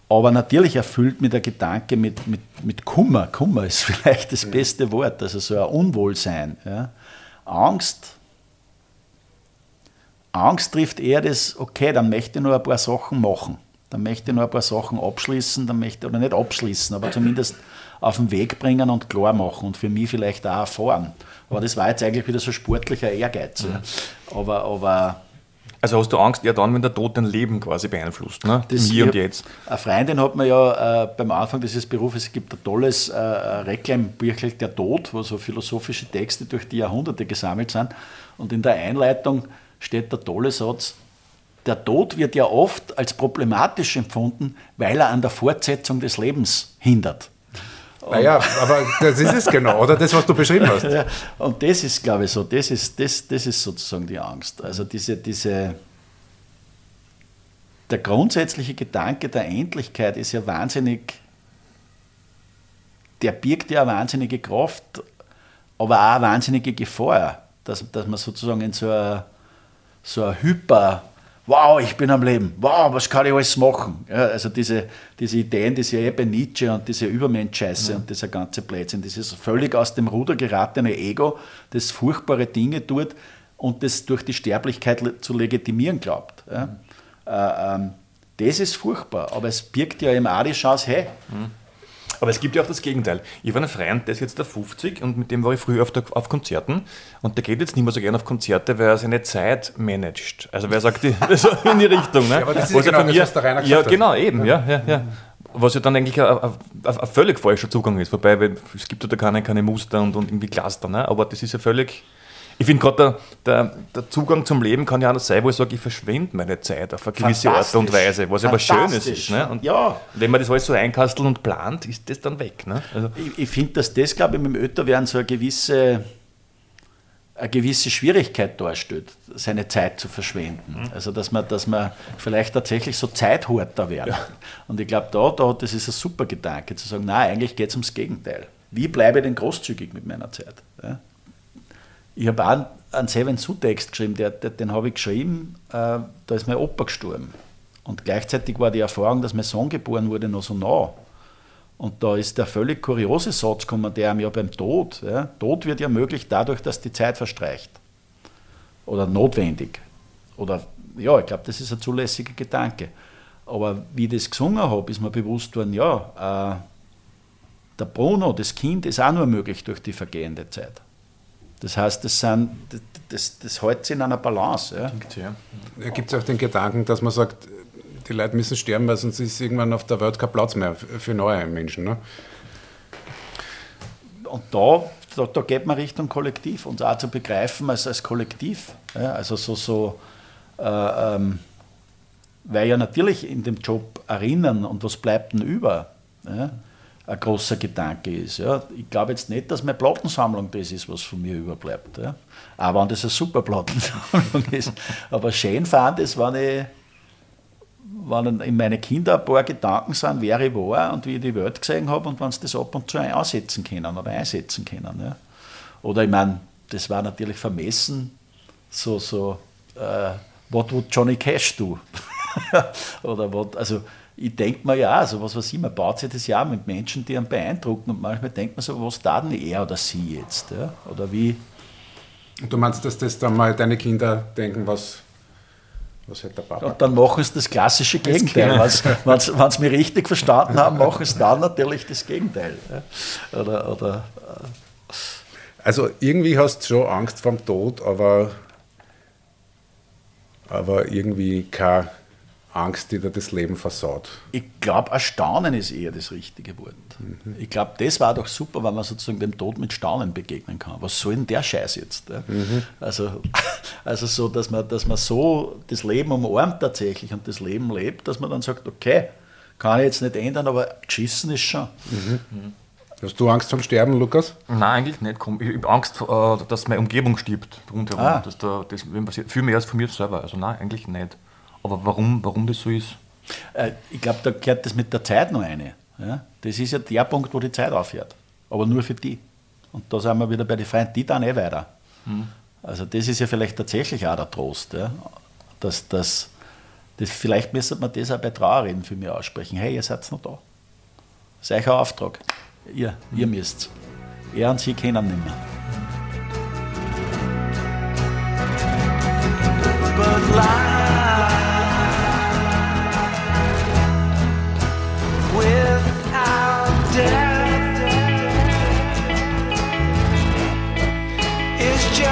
Aber natürlich erfüllt mich der Gedanke mit, mit, mit Kummer. Kummer ist vielleicht das beste Wort, also so ein Unwohlsein. Ja. Angst. Angst trifft eher das, okay, dann möchte ich noch ein paar Sachen machen, dann möchte ich noch ein paar Sachen abschließen, dann möchte oder nicht abschließen, aber zumindest auf den Weg bringen und klar machen und für mich vielleicht auch erfahren. Aber das war jetzt eigentlich wieder so sportlicher Ehrgeiz. Ja. Aber, aber also hast du Angst eher dann, wenn der Tod dein Leben quasi beeinflusst, ne? Im Hier und Jetzt. Eine Freundin hat mir ja äh, beim Anfang dieses Berufes, es gibt ein tolles äh, Reklambüchlein, Der Tod, wo so philosophische Texte durch die Jahrhunderte gesammelt sind, und in der Einleitung steht der tolle Satz: Der Tod wird ja oft als problematisch empfunden, weil er an der Fortsetzung des Lebens hindert. Naja, aber das ist es genau, oder? Das, was du beschrieben hast. Und das ist, glaube ich, so, das ist, das, das ist sozusagen die Angst. Also diese, diese, der grundsätzliche Gedanke der Endlichkeit ist ja wahnsinnig, der birgt ja eine wahnsinnige Kraft, aber auch eine wahnsinnige Gefahr, dass, dass man sozusagen in so einer so ein Hyper, wow, ich bin am Leben, wow, was kann ich alles machen? Ja, also diese, diese Ideen, diese Ebbe Nietzsche und diese Übermensch-Scheiße mhm. und dieser ganze Blödsinn, dieses völlig aus dem Ruder geratene Ego, das furchtbare Dinge tut und das durch die Sterblichkeit zu legitimieren glaubt. Ja. Mhm. Äh, ähm, das ist furchtbar, aber es birgt ja eben auch die Chance, hey. Mhm. Aber es gibt ja auch das Gegenteil. Ich war ein Freund, der ist jetzt der fünfzig und mit dem war ich früher auf, der, auf Konzerten, und der geht jetzt nicht mehr so gerne auf Konzerte, weil er seine Zeit managt. Also wer sagt, also in die Richtung. Ne? Ja, aber das was ist ja genau das, was der Rainer gesagt hat. Ja, genau, eben. Ja. Ja, ja, ja. Was ja dann eigentlich ein, ein, ein völlig falscher Zugang ist. Wobei, es gibt ja da keine, keine Muster und, und irgendwie Cluster. Ne? Aber das ist ja völlig... Ich finde gerade, der, der, der Zugang zum Leben kann ja auch sein, wo ich sage, ich verschwende meine Zeit auf eine gewisse Art und Weise, was ja was Schönes ist. Ne? Und ja. Wenn man das alles so einkastelt und plant, ist das dann weg. Ne? Also. Ich, ich finde, dass das, glaube ich, mit dem Älterwerden so eine gewisse, eine gewisse Schwierigkeit darstellt, seine Zeit zu verschwenden. Mhm. Also, dass man, dass man vielleicht tatsächlich so Zeithorter werden. Ja. Und ich glaube, da, da, das ist ein super Gedanke, zu sagen, nein, eigentlich geht es ums Gegenteil. Wie bleibe ich denn großzügig mit meiner Zeit? Ja? Ich habe auch einen Seven-Sue-Text geschrieben, der, der, den habe ich geschrieben, äh, da ist mein Opa gestorben. Und gleichzeitig war die Erfahrung, dass mein Sohn geboren wurde, noch so nah. Und da ist der völlig kuriose Satz gekommen, der einem ja beim Tod, ja, Tod wird ja möglich dadurch, dass die Zeit verstreicht. Oder notwendig. Oder, ja, ich glaube, das ist ein zulässiger Gedanke. Aber wie ich das gesungen habe, ist mir bewusst worden, ja, äh, der Bruno, das Kind, ist auch nur möglich durch die vergehende Zeit. Das heißt, das, sind, das, das, das hält sich in einer Balance. Ja. Ja. Da gibt es auch den Gedanken, dass man sagt, die Leute müssen sterben, weil sonst ist irgendwann auf der Welt kein Platz mehr für neue Menschen. Ne? Und da, da, da geht man Richtung Kollektiv, uns auch zu begreifen als, als Kollektiv. Ja, also so, so äh, ähm, weil ja natürlich in dem Job erinnern und was bleibt denn über. Ja? Ein großer Gedanke ist. Ja. Ich glaube jetzt nicht, dass meine Plattensammlung das ist, was von mir überbleibt. Ja. Auch wenn das eine super Plattensammlung ist. Aber schön fand es, wenn, ich, wenn in meine Kinder ein paar Gedanken sind, wer ich war und wie ich die Welt gesehen habe, und wenn sie das ab und zu einsetzen können oder einsetzen können. Ja. Oder ich meine, das war natürlich vermessen, so, so äh, what would Johnny Cash do? Oder what, also ich denke mir ja, also was weiß ich, man baut sich das ja mit Menschen, die einen beeindrucken, und manchmal denkt man so, was da denn er oder sie jetzt? Ja? Oder wie? Und du meinst, dass das dann mal deine Kinder denken, was... Was hat der Papa? Und dann machen sie das klassische Gegenteil. Wenn sie mich richtig verstanden haben, machen sie dann natürlich das Gegenteil. Oder, oder, also irgendwie hast du schon Angst vorm Tod, aber, aber irgendwie keine Angst, die dir das Leben versaut. Ich glaube, Erstaunen ist eher das richtige Wort. Mhm. Ich glaube, das war doch super, wenn man sozusagen dem Tod mit Staunen begegnen kann. Was soll denn der Scheiß jetzt? Mhm. Also... Also so, dass man, dass man so das Leben umarmt tatsächlich und das Leben lebt, dass man dann sagt, okay, kann ich jetzt nicht ändern, aber geschissen ist schon. Mhm. Mhm. Hast du Angst vom Sterben, Lukas? Nein, eigentlich nicht. Ich habe Angst, dass meine Umgebung stirbt rundherum. Ah. Dass da, das passiert. Viel mehr als von mir selber. Also nein, eigentlich nicht. Aber warum, warum das so ist? Ich glaube, da gehört das mit der Zeit noch eine. Das ist ja der Punkt, wo die Zeit aufhört. Aber nur für die. Und da sind wir wieder bei den Feinden, die dann eh weiter. Mhm. Also das ist ja vielleicht tatsächlich auch der Trost, ja? dass, dass, dass vielleicht müsste man das auch bei Trauerreden für mich aussprechen. Hey, ihr seid noch da. Das ist euch ein Auftrag. Ihr, ihr müsst. Er und sie können nicht mehr. But life without death is just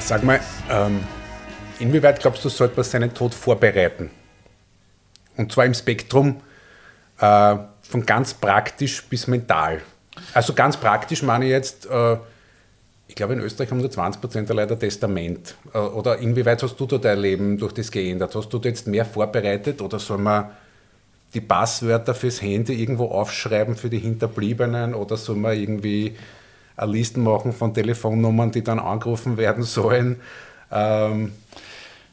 Sag mal, ähm, inwieweit glaubst du, sollte man seinen Tod vorbereiten? Und zwar im Spektrum äh, von ganz praktisch bis mental. Also ganz praktisch meine ich jetzt, äh, ich glaube in Österreich haben nur zwanzig Prozent der Leute ein Testament. Äh, oder inwieweit hast du da dein Leben durch das geändert? Hast du da jetzt mehr vorbereitet oder soll man die Passwörter fürs Handy irgendwo aufschreiben für die Hinterbliebenen oder soll man irgendwie... eine Liste machen von Telefonnummern, die dann angerufen werden sollen. Ähm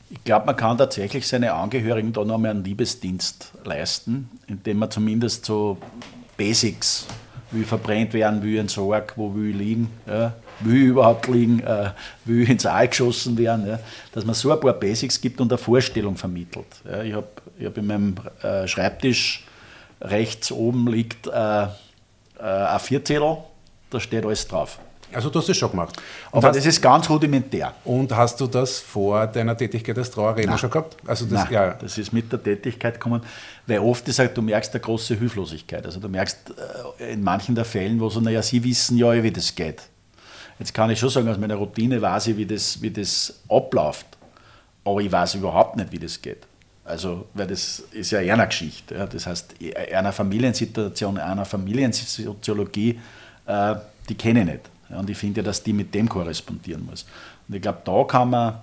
ich glaube, man kann tatsächlich seine Angehörigen da noch mal einen Liebesdienst leisten, indem man zumindest so Basics, wie verbrennt werden, wie in Sorg, wo will ich liegen, ja, will ich überhaupt liegen, äh, will ich ins All geschossen werden, ja, dass man so ein paar Basics gibt und eine Vorstellung vermittelt. Ja, ich habe ich hab in meinem äh, Schreibtisch rechts oben liegt äh, äh, ein Vierzettel, da steht alles drauf. Also du hast das schon gemacht. Und aber das ist ganz rudimentär. Und hast du das vor deiner Tätigkeit als Trauerredner schon gehabt? Also das, Nein, ja. das ist mit der Tätigkeit gekommen, weil oft ist halt, du merkst eine große Hilflosigkeit. Also du merkst in manchen der Fällen, wo so, naja, sie wissen ja, wie das geht. Jetzt kann ich schon sagen, aus meiner Routine weiß ich, wie das, wie das abläuft. Aber ich weiß überhaupt nicht, wie das geht. Also, weil das ist ja eher eine Geschichte. Ja. Das heißt, einer Familiensituation, einer Familiensoziologie, die kenne ich nicht. Und ich finde ja, dass die mit dem korrespondieren muss. Und ich glaube, da kann man,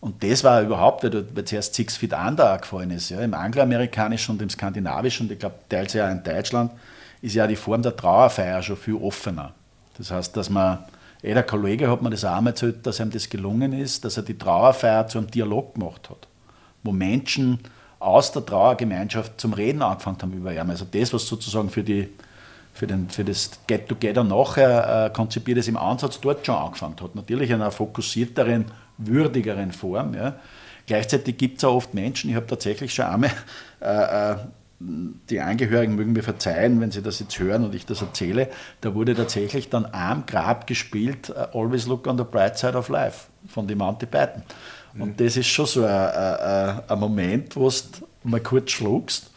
und das war überhaupt, weil, weil zuerst Six Feet Under auch gefallen ist, ja, im angloamerikanischen und im skandinavischen, und ich glaube, teils ja auch in Deutschland, ist ja die Form der Trauerfeier schon viel offener. Das heißt, dass man, jeder Kollege hat mir das auch einmal erzählt, dass ihm das gelungen ist, dass er die Trauerfeier zu einem Dialog gemacht hat, wo Menschen aus der Trauergemeinschaft zum Reden angefangen haben über ihn. Also das, was sozusagen für die Für, den, für das Get-Together nachher äh, konzipiert es im Ansatz dort schon angefangen hat. Natürlich in einer fokussierteren, würdigeren Form. Ja. Gleichzeitig gibt es auch oft Menschen, ich habe tatsächlich schon einmal äh, äh, die Angehörigen mögen mir verzeihen, wenn sie das jetzt hören und ich das erzähle, da wurde tatsächlich dann am Grab gespielt, uh, Always Look on the Bright Side of Life von den Monty Python. Mhm. Und das ist schon so ein Moment, wo du mal kurz schluckst,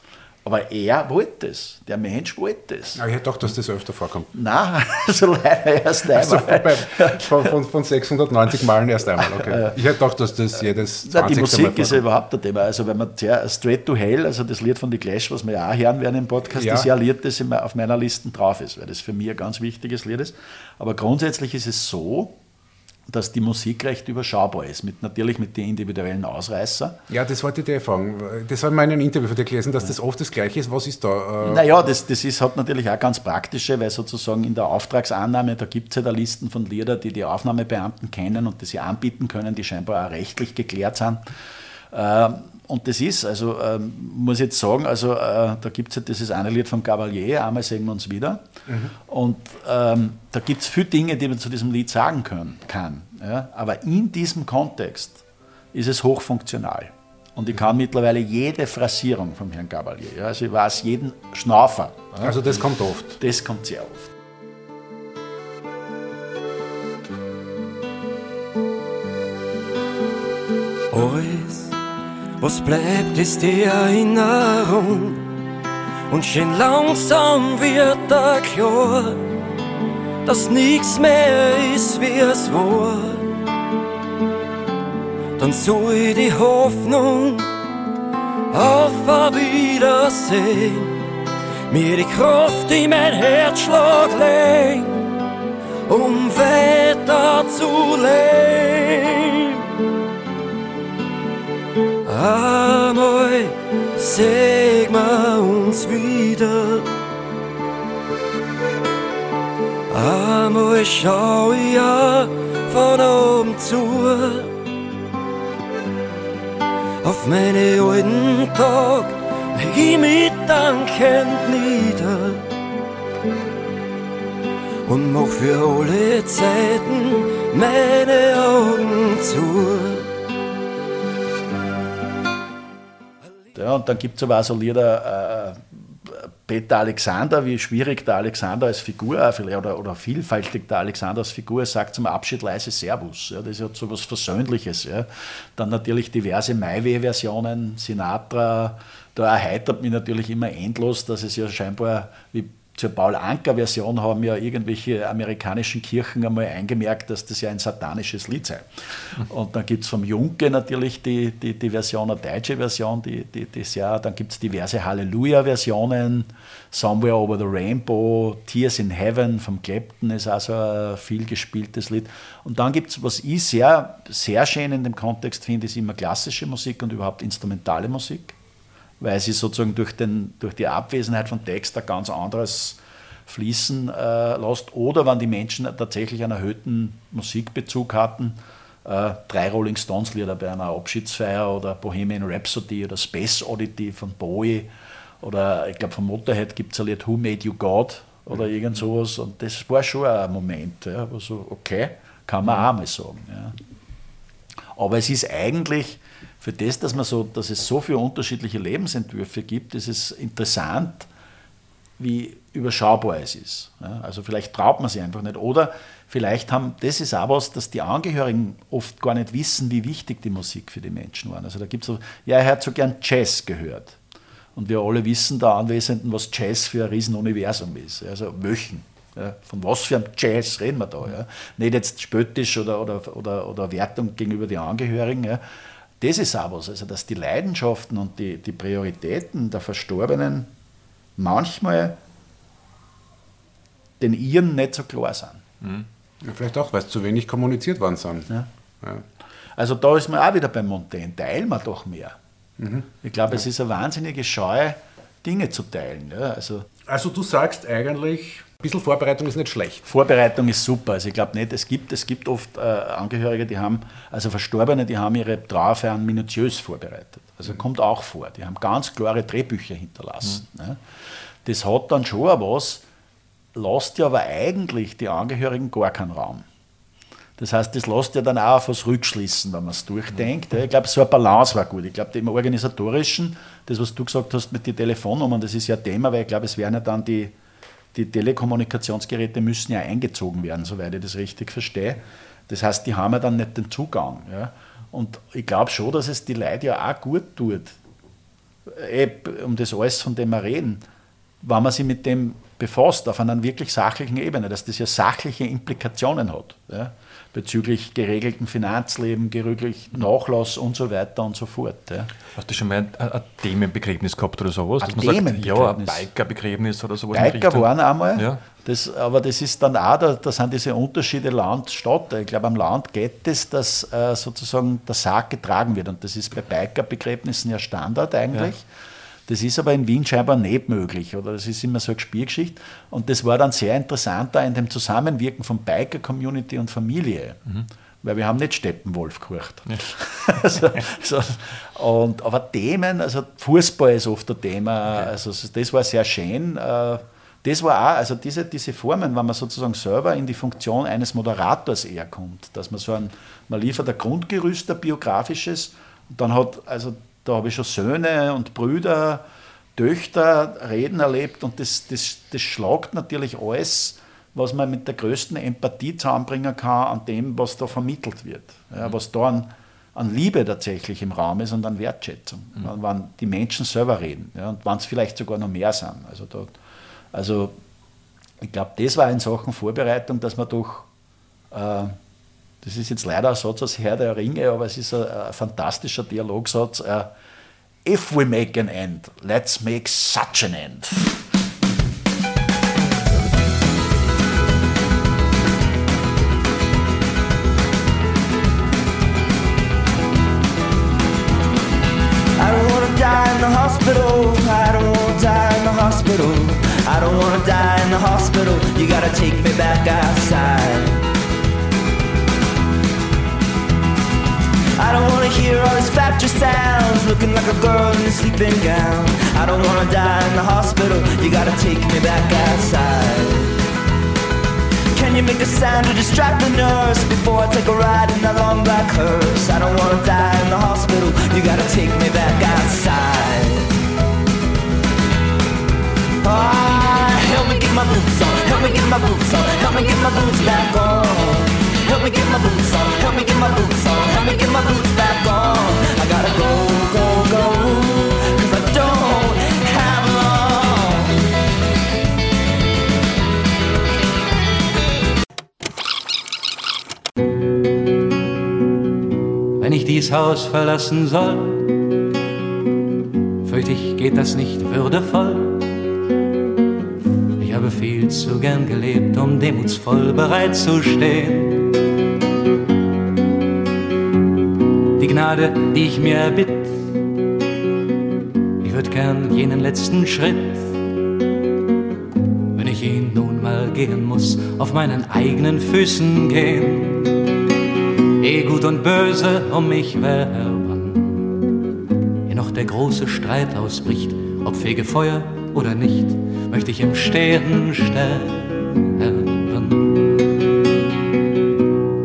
aber er wollte es, der Mensch wollte es. Aber ich hätte gedacht, dass das öfter vorkommt. Nein, also leider erst einmal. Also von, von, von sechshundertneunzig Malen erst einmal, okay. Ich hätte gedacht, dass das jedes zwanzigste Mal vorkommt. Die Musik ist ja überhaupt ein Thema. Also wenn man sehr Straight to Hell, also das Lied von The Clash, was wir ja auch hören werden im Podcast, ja. Das ist ja ein Lied, das auf meiner Liste drauf ist, weil das für mich ein ganz wichtiges Lied ist. Aber grundsätzlich ist es so, dass die Musik recht überschaubar ist, mit, natürlich mit den individuellen Ausreißern. Ja, das wollte ich dir fragen. Das habe ich mal in einem Interview von dir gelesen, dass das oft das Gleiche ist. Was ist da? Äh naja, das, das ist, hat natürlich auch ganz praktische, weil sozusagen in der Auftragsannahme, da gibt es ja da Listen von Liedern, die die Aufnahmebeamten kennen und die sie anbieten können, die scheinbar auch rechtlich geklärt sind. Ähm, und das ist, also ähm, muss ich jetzt sagen, also äh, da gibt es ja dieses eine Lied von Gabalier, einmal sehen wir uns wieder. Mhm. Und ähm, da gibt es viele Dinge, die man zu diesem Lied sagen können, kann. Ja? Aber in diesem Kontext ist es hochfunktional. Und ich kann mittlerweile jede Phrasierung vom Herrn Gabalier, ja? Also ich weiß jeden Schnaufer. Ja? Also das kommt oft? Das kommt sehr oft. Alles, was bleibt, ist die Erinnerung und schön langsam wird da klar, dass nichts mehr ist, wie es war. Dann suche ich die Hoffnung auf ein Wiedersehen, mir die Kraft in mein Herzschlag legen, um weiter zu leben. Einmal sehen wir uns wieder. Einmal schau ich auch von oben zu auf meine alten Tag, ich mich dankend nieder und mach für alle Zeiten meine Augen zu. Ja, und dann gibt es aber auch so Lieder, äh, Peter Alexander, wie schwierig der Alexander als Figur, oder, oder vielfältig der Alexander als Figur, sagt zum Abschied leise Servus. Ja, das ist ja so was Versöhnliches. Ja. Dann natürlich diverse Maiweh-Versionen, Sinatra, da erheitert mich natürlich immer endlos, dass es ja scheinbar, wie zur Paul-Anker-Version haben ja irgendwelche amerikanischen Kirchen einmal eingemerkt, dass das ja ein satanisches Lied sei. Und dann gibt es vom Junke natürlich die, die, die Version, eine deutsche Version, die, die, die sehr, dann gibt es diverse Halleluja-Versionen, Somewhere Over the Rainbow, Tears in Heaven vom Clapton ist auch so ein viel gespieltes Lied. Und dann gibt es, was ich sehr, sehr schön in dem Kontext finde, ist immer klassische Musik und überhaupt instrumentale Musik, weil sie sozusagen durch, den, durch die Abwesenheit von Text ein ganz anderes Fließen äh, lässt. Oder wenn die Menschen tatsächlich einen erhöhten Musikbezug hatten, äh, drei Rolling Stones-Lieder bei einer Abschiedsfeier oder Bohemian Rhapsody oder Space Oddity von Bowie oder ich glaube von Motorhead gibt es ein Lied Who Made You God oder mhm. irgend sowas. Und das war schon ein Moment, ja, wo so, okay, kann man auch mal sagen. Ja. Aber es ist eigentlich... Für das, dass, man so, dass es so viele unterschiedliche Lebensentwürfe gibt, ist es interessant, wie überschaubar es ist. Ja, also vielleicht traut man sich einfach nicht. Oder vielleicht haben, das ist auch was, dass die Angehörigen oft gar nicht wissen, wie wichtig die Musik für die Menschen war. Also da gibt es so, ja, er hat so gern Jazz gehört. Und wir alle wissen da Anwesenden, was Jazz für ein Riesenuniversum ist. Also Möchen. Ja, von was für einem Jazz reden wir da? Ja? Nicht jetzt spöttisch oder, oder, oder, oder Wertung gegenüber den Angehörigen, ja. Das ist auch was, also dass die Leidenschaften und die, die Prioritäten der Verstorbenen manchmal den ihren nicht so klar sind. Mhm. Ja, vielleicht auch, weil es zu wenig kommuniziert worden sind. Ja. Ja. Also da ist man auch wieder bei Montaigne, teilen wir doch mehr. Mhm. Ich glaube, ja. Es ist eine wahnsinnige Scheu, Dinge zu teilen. Ja, also, also du sagst eigentlich... Ein bisschen Vorbereitung ist nicht schlecht. Vorbereitung ist super. Also ich glaube nicht, es gibt, es gibt oft äh, Angehörige, die haben, also Verstorbene, die haben ihre Trauerfeiern minutiös vorbereitet. Also mhm. kommt auch vor. Die haben ganz klare Drehbücher hinterlassen. Mhm. Ne? Das hat dann schon was, lässt ja aber eigentlich die Angehörigen gar keinen Raum. Das heißt, das lässt ja dann auch auf was rückschließen, wenn man es durchdenkt. Ich glaube, so eine Balance war gut. Ich glaube, im Organisatorischen, das, was du gesagt hast mit den Telefonnummern, das ist ja ein Thema, weil ich glaube, es werden ja dann die, die Telekommunikationsgeräte müssen ja eingezogen werden, soweit ich das richtig verstehe. Das heißt, die haben ja dann nicht den Zugang. Ja. Und ich glaube schon, dass es die Leute ja auch gut tut, um das alles, von dem wir reden, wenn man sich mit dem befasst, auf einer wirklich sachlichen Ebene, dass das ja sachliche Implikationen hat, ja, bezüglich geregelten Finanzleben, geregelten Nachlass und so weiter und so fort. Ja. Hast du schon mal ein, ein Themenbegräbnis gehabt oder sowas? Dass ein man sagt, ja, ein Biker-Begräbnis oder sowas. Biker waren einmal, ja. das, aber das ist dann auch, da, da sind diese Unterschiede Land-Stadt. Ich glaube, am Land geht es, dass äh, sozusagen der Sarg getragen wird, und das ist bei Biker-Begräbnissen ja Standard eigentlich. Ja. Das ist aber in Wien scheinbar nicht möglich, oder? Das ist immer so eine Spielgeschichte. Und das war dann sehr interessant da in dem Zusammenwirken von Biker-Community und Familie. Mhm. Weil wir haben nicht Steppenwolf gehört. Ja. also, so. Und, aber Themen, also Fußball ist oft ein Thema, okay. Also das war sehr schön. Das war auch, also diese, diese Formen, wenn man sozusagen selber in die Funktion eines Moderators eher kommt, dass man so ein, man liefert ein Grundgerüst, ein biografisches, und dann hat, also da habe ich schon Söhne und Brüder, Töchter, Reden erlebt, und das, das, das schlagt natürlich alles, was man mit der größten Empathie zusammenbringen kann, an dem, was da vermittelt wird. Ja, was da an, an Liebe tatsächlich im Raum ist und an Wertschätzung, mhm. wenn die Menschen selber reden, ja, und wenn es vielleicht sogar noch mehr sind. Also, da, also ich glaube, das war in Sachen Vorbereitung, dass man doch, äh, das ist jetzt leider ein Satz aus Herr der Ringe, aber es ist ein, ein fantastischer Dialogsatz. Uh, If we make an end, let's make such an end. I don't wanna die in the hospital, I don't wanna die in the hospital, I don't wanna die in the hospital, you gotta take me back outside. I don't wanna hear all these factory sounds, looking like a girl in a sleeping gown. I don't wanna die in the hospital, you gotta take me back outside. Can you make a sound to distract the nurse before I take a ride in the long black hearse? I don't wanna die in the hospital, you gotta take me back outside. Ah, help me get my boots on, help me get my boots on, help me get my boots back on. Help me get my boots on, help me get my boots on, help me get my boots back on. I gotta go, go, go, cause I don't have long. Wenn ich dies Haus verlassen soll, fürchte ich, geht das nicht würdevoll. Ich habe viel zu gern gelebt, um demutsvoll bereit zu stehen. Die Gnade, die ich mir erbitt, ich würde gern jenen letzten Schritt, wenn ich ihn nun mal gehen muss, auf meinen eigenen Füßen gehen. Ehe Gut und Böse um mich werben, ehe noch der große Streit ausbricht, ob Fegefeuer oder nicht, möchte ich im Stehen sterben.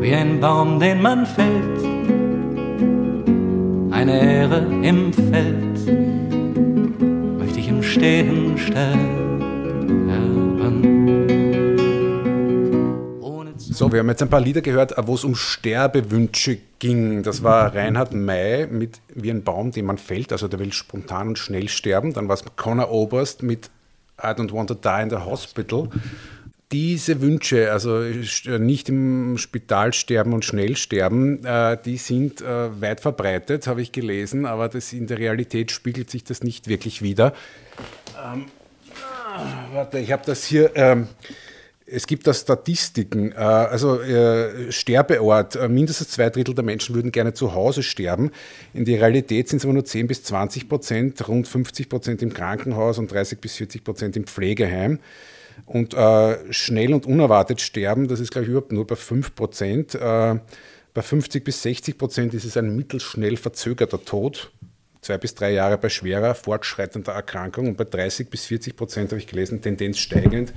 Wie ein Baum, den man fällt, eine Ähre im Feld, möchte ich im Stehen sterben. So, wir haben jetzt ein paar Lieder gehört, wo es um Sterbewünsche ging. Das war Reinhard May mit Wie ein Baum, den man fällt, also der will spontan und schnell sterben. Dann war es Conor Oberst mit I don't want to die in the hospital. Diese Wünsche, also nicht im Spital sterben und schnell sterben, äh, die sind äh, weit verbreitet, habe ich gelesen, aber das in der Realität spiegelt sich das nicht wirklich wider. Ähm, warte, ich habe das hier, ähm, es gibt da Statistiken, äh, also äh, Sterbeort, äh, mindestens zwei Drittel der Menschen würden gerne zu Hause sterben, in der Realität sind es aber nur zehn bis zwanzig Prozent, rund fünfzig Prozent im Krankenhaus und dreißig bis vierzig Prozent im Pflegeheim. Und äh, schnell und unerwartet sterben, das ist, glaube ich, überhaupt nur bei fünf Prozent. Äh, bei fünfzig bis sechzig Prozent ist es ein mittelschnell verzögerter Tod, zwei bis drei Jahre bei schwerer, fortschreitender Erkrankung. Und bei dreißig bis vierzig Prozent, habe ich gelesen, Tendenz steigend,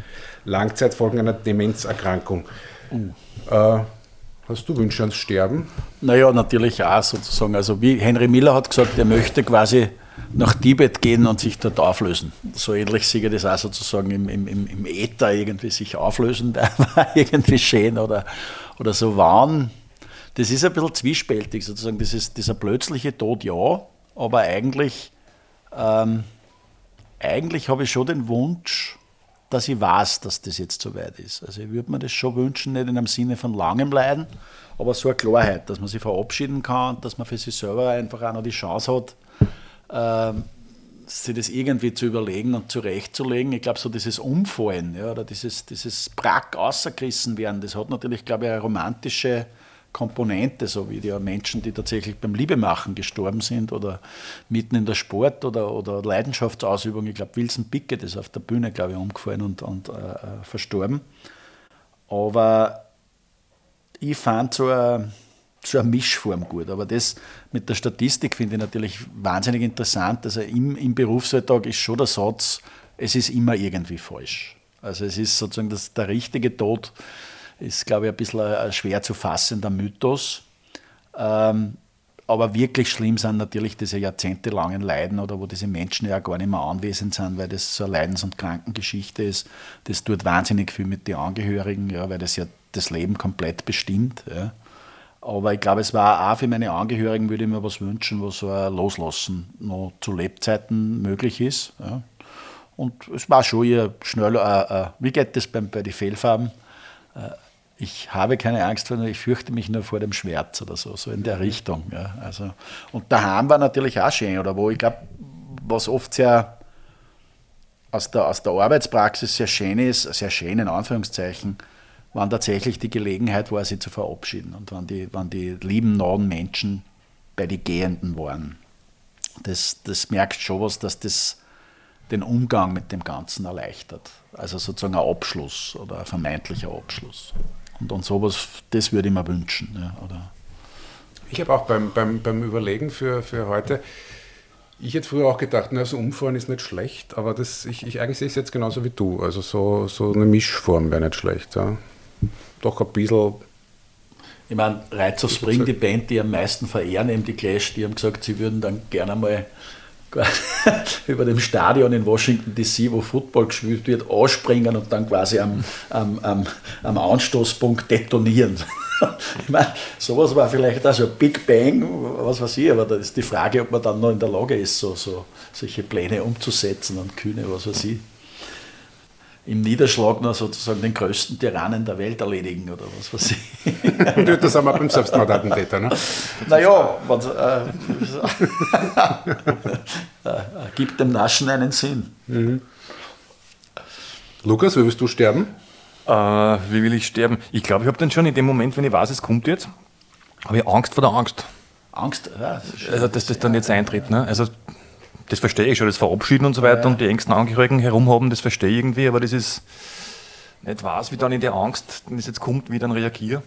Langzeitfolgen einer Demenzerkrankung. Uh. Äh, Hast du Wünsche ans Sterben? Naja, natürlich auch sozusagen. Also wie Henry Miller hat gesagt, er möchte quasi nach Tibet gehen und sich dort auflösen. So ähnlich sieht er das auch sozusagen im, im, im Äther irgendwie sich auflösen, da war irgendwie schön oder, oder so waren. Das ist ein bisschen zwiespältig sozusagen, das ist, dieser plötzliche Tod, ja, aber eigentlich, ähm, eigentlich habe ich schon den Wunsch, dass ich weiß, dass das jetzt soweit ist. Also ich würde mir das schon wünschen, nicht in einem Sinne von langem Leiden, aber so eine Klarheit, dass man sich verabschieden kann, dass man für sich selber einfach auch noch die Chance hat, Ähm, sich das irgendwie zu überlegen und zurechtzulegen. Ich glaube, so dieses Umfallen, ja, oder dieses, dieses Brack rausgerissen werden, das hat natürlich, glaube ich, eine romantische Komponente, so wie die Menschen, die tatsächlich beim Liebemachen gestorben sind oder mitten in der Sport- oder, oder Leidenschaftsausübung. Ich glaube, Wilson Pickett ist auf der Bühne, glaube ich, umgefallen und, und äh, verstorben. Aber ich fand so ein so eine Mischform gut, aber das mit der Statistik finde ich natürlich wahnsinnig interessant. Also im, im Berufsalltag ist schon der Satz, es ist immer irgendwie falsch. Also es ist sozusagen, das, der richtige Tod ist, glaube ich, ein bisschen ein, ein schwer zu fassender Mythos. Ähm, aber wirklich schlimm sind natürlich diese jahrzehntelangen Leiden oder wo diese Menschen ja gar nicht mehr anwesend sind, weil das so eine Leidens- und Krankengeschichte ist. Das tut wahnsinnig viel mit den Angehörigen, ja, weil das ja das Leben komplett bestimmt, ja. Aber ich glaube, es war auch für meine Angehörigen, würde ich mir was wünschen, was so ein Loslassen noch zu Lebzeiten möglich ist. Ja. Und es war schon eher schnell, äh, äh, wie geht das bei, bei den Fehlfarben? Äh, ich habe keine Angst vor, ich fürchte mich nur vor dem Schmerz oder so, so in der Richtung. Ja. Also, und daheim war natürlich auch schön, oder wo ich glaube, was oft sehr aus der, aus der Arbeitspraxis sehr schön ist, sehr schön in Anführungszeichen, wann tatsächlich die Gelegenheit war, sie zu verabschieden und wann die, wann die lieben, nahen Menschen bei den Gehenden waren. Das, das merkt schon was, dass das den Umgang mit dem Ganzen erleichtert. Also sozusagen ein Abschluss oder ein vermeintlicher Abschluss. Und, und sowas, das würde ich mir wünschen. Ja, oder? Ich habe auch beim, beim, beim Überlegen für, für heute, ich hätte früher auch gedacht, na, so umfahren ist nicht schlecht, aber das, ich, ich eigentlich sehe es jetzt genauso wie du. Also so, so eine Mischform wäre nicht schlecht, ja. Doch ein bisschen. Ich meine, Rites of Spring, die Band, die am meisten verehren, eben die Clash, die haben gesagt, sie würden dann gerne mal über dem Stadion in Washington D C, wo Football gespielt wird, ausspringen und dann quasi am, am, am, am Anstoßpunkt detonieren. Ich meine, sowas war vielleicht auch so ein Big Bang, was weiß ich, aber da ist die Frage, ob man dann noch in der Lage ist, so, so solche Pläne umzusetzen und kühne, was weiß ich, im Niederschlag noch sozusagen den größten Tyrannen der Welt erledigen oder was weiß ich. Das haben wir beim Selbstmordattentäter, ne? Naja, äh, gibt dem Naschen einen Sinn. Mhm. Lukas, wie willst du sterben? Äh, wie will ich sterben? Ich glaube, ich habe dann schon in dem Moment, wenn ich weiß, es kommt jetzt, habe ich Angst vor der Angst. Angst? Ja, das also, dass das dann jetzt eintritt, ne? Also, das verstehe ich schon, das Verabschieden und so weiter, ja, und die engsten Angehörigen herumhaben, das verstehe ich irgendwie, aber das ist nicht was, wie dann in der Angst, wenn es jetzt kommt, wie dann reagiere,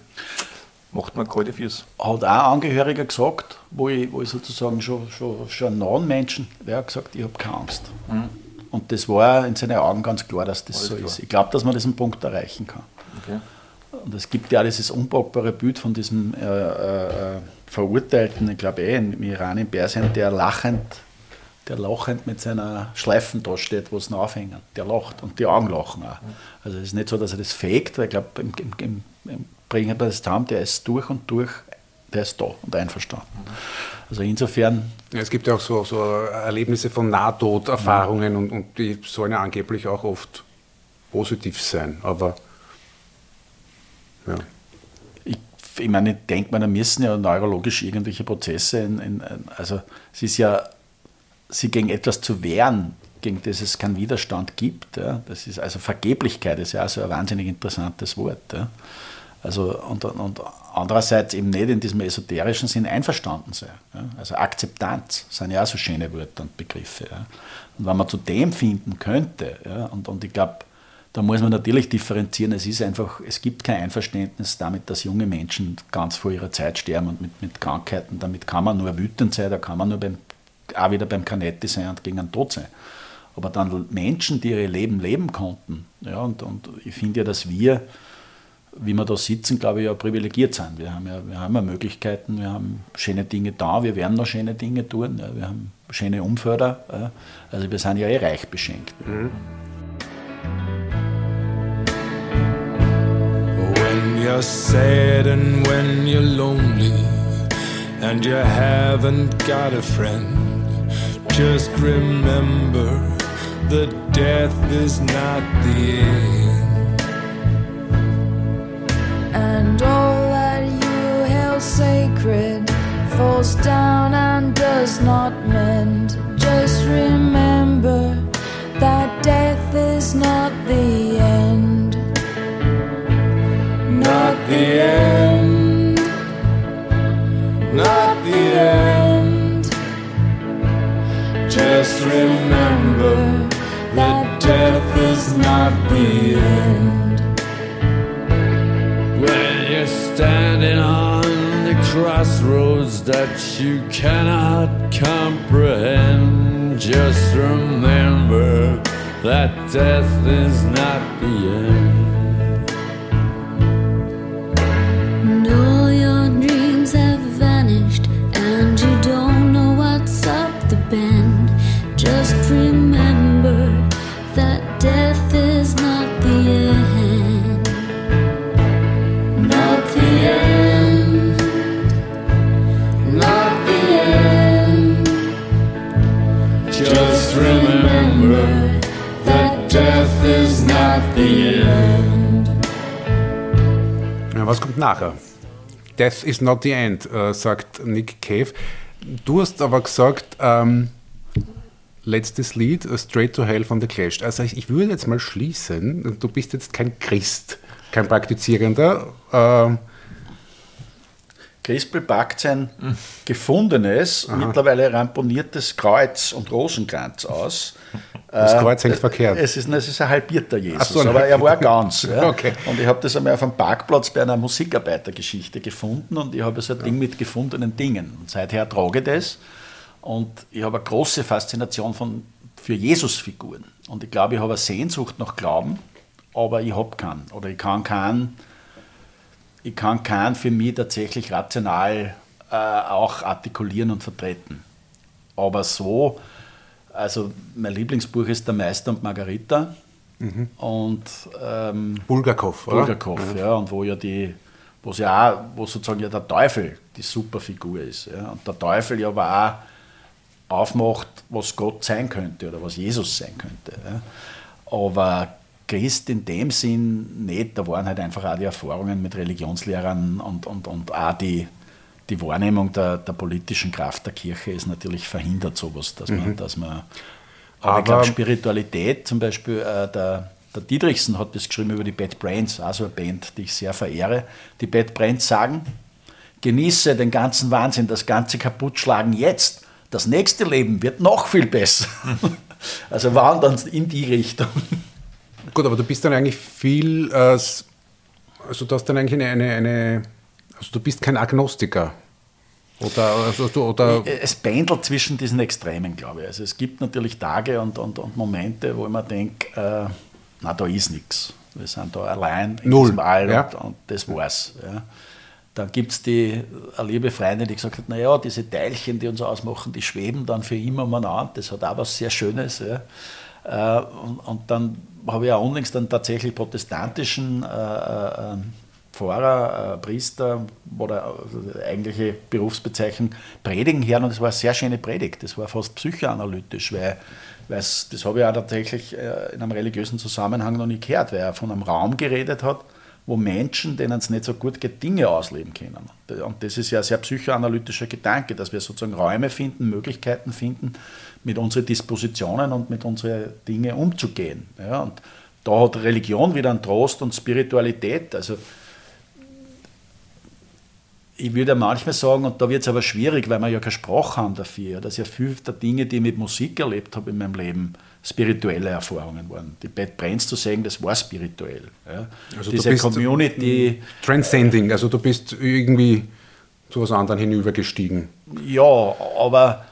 macht man kalte Füße. Hat auch ein Angehöriger gesagt, wo ich, wo ich sozusagen schon, schon, schon einen nahen Menschen, der hat gesagt, ich habe keine Angst. Mhm. Und das war in seinen Augen ganz klar, dass das Alles so klar. ist. Ich glaube, dass man diesen Punkt erreichen kann. Okay. Und es gibt ja dieses unpackbare Bild von diesem äh, äh, Verurteilten, ich glaube eh, im Iran, in Persien, der lachend der lachend mit seiner Schleifen da steht, wo es ihn aufhängen. Der lacht und die Augen lachen auch. Also es ist nicht so, dass er das faked, weil ich glaube, im, im, im, im bringen wir das zusammen, der ist durch und durch, der ist da und einverstanden. Also insofern... Ja, es gibt ja auch so, so Erlebnisse von Nahtoderfahrungen, ja, und, und die sollen ja angeblich auch oft positiv sein, aber... Ja. Ich, ich meine, ich denke, man müssen ja neurologisch irgendwelche Prozesse, in, in, also es ist ja... sie gegen etwas zu wehren, gegen das es keinen Widerstand gibt. Ja. Das ist, also Vergeblichkeit ist ja auch so ein wahnsinnig interessantes Wort. Ja. Also, und, und andererseits eben nicht in diesem esoterischen Sinn einverstanden sein. Ja. Also Akzeptanz sind ja auch so schöne Wörter und Begriffe. Ja. Und wenn man zu dem finden könnte, ja, und, und ich glaube, da muss man natürlich differenzieren, es ist einfach, es gibt kein Einverständnis damit, dass junge Menschen ganz vor ihrer Zeit sterben und mit, mit Krankheiten, damit kann man nur wütend sein, da kann man nur beim auch wieder beim Canetti sein und gegen den Tod sein. Aber dann Menschen, die ihr Leben leben konnten. Ja, und, und ich finde ja, dass wir wie wir da sitzen, glaube ich, ja privilegiert sind. Wir haben ja, wir haben ja Möglichkeiten, wir haben schöne Dinge da, wir werden noch schöne Dinge tun, ja, wir haben schöne Umfelder, ja, also wir sind ja eh reich beschenkt. Mhm. When you're sad and when you're lonely and you haven't got a friend, just remember that death is not the end. And all that you held sacred falls down and does not mend. Just remember that death is not the end. Not the end. Not the end. Just remember that death is not the end. When you're standing on the crossroads that you cannot comprehend, just remember that death is not the end. Just remember that death is not the end. Not the end. Not the end. Just remember that death is not the end. Ja, was kommt nachher? Death is not the end, äh, sagt Nick Cave. Du hast aber gesagt, ähm, letztes Lied, Straight to Hell von The Clash. Also ich, ich würde jetzt mal schließen, du bist jetzt kein Christ, kein Praktizierender. Ähm. Krispel packt sein mhm. gefundenes, Aha. mittlerweile ramponiertes Kreuz und Rosenkranz aus. Das Kreuz hängt äh, verkehrt. Es ist, es ist ein halbierter Jesus, so, ein aber halbierter. Er war ganz. Ja. Okay. Und ich habe das einmal auf einem Parkplatz bei einer Musikarbeitergeschichte gefunden und ich habe so ein Ding mit gefundenen Dingen. Und seither trage ich das. Und ich habe eine große Faszination von, für Jesusfiguren. Und ich glaube, ich habe eine Sehnsucht nach Glauben, aber ich habe keinen. Oder ich kann keinen, ich kann keinen für mich tatsächlich rational äh, auch artikulieren und vertreten. Aber so, also mein Lieblingsbuch ist Der Meister und Margarita. Mhm. Und ähm, Bulgakov, oder? Bulgakov, mhm. ja. Und wo ja die... Wo ja auch, wo sozusagen ja der Teufel die Superfigur ist. Ja? Und der Teufel ja aber auch aufmacht, was Gott sein könnte oder was Jesus sein könnte. Ja? Aber Christ in dem Sinn nicht, da waren halt einfach auch die Erfahrungen mit Religionslehrern und, und, und auch die, die Wahrnehmung der, der politischen Kraft der Kirche ist natürlich verhindert, sowas, dass man, mhm. dass man aber, aber ich glaube, Spiritualität zum Beispiel äh, der Der Dietrichsen hat das geschrieben über die Bad Brains, auch so eine Band, die ich sehr verehre. Die Bad Brains sagen, genieße den ganzen Wahnsinn, das ganze Kaputtschlagen jetzt. Das nächste Leben wird noch viel besser. Also wandern in die Richtung. Gut, aber du bist dann eigentlich viel, also du hast dann eigentlich eine, eine, eine also du bist kein Agnostiker. Oder, also, oder es pendelt zwischen diesen Extremen, glaube ich. Also es gibt natürlich Tage und, und, und Momente, wo ich mir denke, äh, na, da ist nichts. Wir sind da allein in Null. Diesem All ja. und, und das war's. Ja. Dann gibt es die eine liebe Freundin, die gesagt hat, naja, diese Teilchen, die uns ausmachen, die schweben dann für immer umeinander. Das hat auch was sehr Schönes. Ja. Und, und dann habe ich auch unlängst einen tatsächlich protestantischen äh, äh, Pfarrer, äh, Priester oder äh, eigentliche Berufsbezeichnung predigen hören. Und das war eine sehr schöne Predigt. Das war fast psychoanalytisch, weil Weil's, das habe ich auch tatsächlich äh, in einem religiösen Zusammenhang noch nicht gehört, weil er von einem Raum geredet hat, wo Menschen, denen es nicht so gut geht, Dinge ausleben können. Und das ist ja ein sehr psychoanalytischer Gedanke, dass wir sozusagen Räume finden, Möglichkeiten finden, mit unseren Dispositionen und mit unseren Dingen umzugehen. Ja, und da hat Religion wieder einen Trost und Spiritualität. Also ich würde manchmal sagen, und da wird es aber schwierig, weil wir ja keine Sprache haben dafür, dass ja viele der Dinge, die ich mit Musik erlebt habe in meinem Leben, spirituelle Erfahrungen waren. Die Bad Brains zu sehen, das war spirituell. Ja. Also diese du bist Community. Transcending, also du bist irgendwie zu was anderem hinübergestiegen. Ja, aber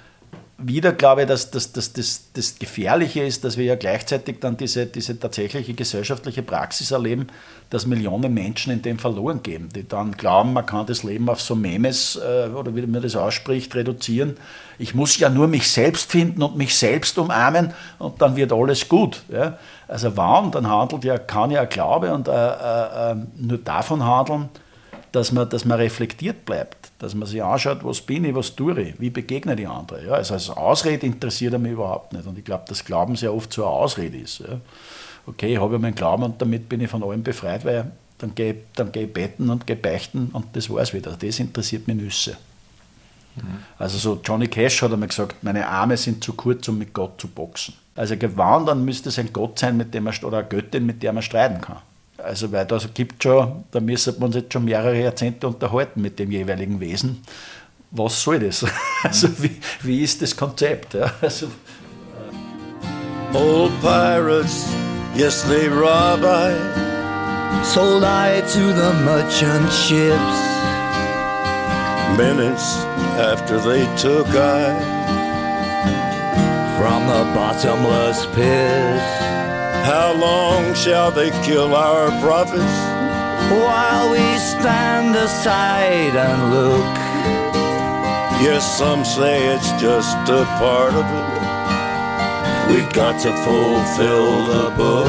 wieder glaube ich, dass das Gefährliche ist, dass wir ja gleichzeitig dann diese, diese tatsächliche gesellschaftliche Praxis erleben, dass Millionen Menschen in dem verloren gehen, die dann glauben, man kann das Leben auf so Memes äh, oder wie man das ausspricht, reduzieren. Ich muss ja nur mich selbst finden und mich selbst umarmen und dann wird alles gut. Ja? Also wann, dann handelt ja, kann ja ein Glaube und äh, äh, nur davon handeln, dass man, dass man reflektiert bleibt, dass man sich anschaut, was bin ich, was tue ich, wie begegne ich andere. Ja, also als Ausrede interessiert er mich überhaupt nicht. Und ich glaube, dass Glauben sehr oft so eine Ausrede ist. Ja. Okay, ich habe ja meinen Glauben und damit bin ich von allem befreit, weil dann gehe dann geh ich beten und gehe beichten und das war's wieder. Das interessiert mich Nüsse. Mhm. Also so Johnny Cash hat einmal gesagt, meine Arme sind zu kurz, um mit Gott zu boxen. Also gewarnt, dann müsste es ein Gott sein, mit dem man, oder eine Göttin, mit der man streiten kann. Also weil da gibt schon, da müsste man uns jetzt schon mehrere Jahrzehnte unterhalten mit dem jeweiligen Wesen. Was soll das? Also wie, wie ist das Konzept? Ja, also. Old pirates, yes they rob I, sold I to the merchant ships. Minutes after they took I from the bottomless pit. How long shall they kill our prophets? While we stand aside and look. Yes, some say it's just a part of it. We've got to fulfill the book.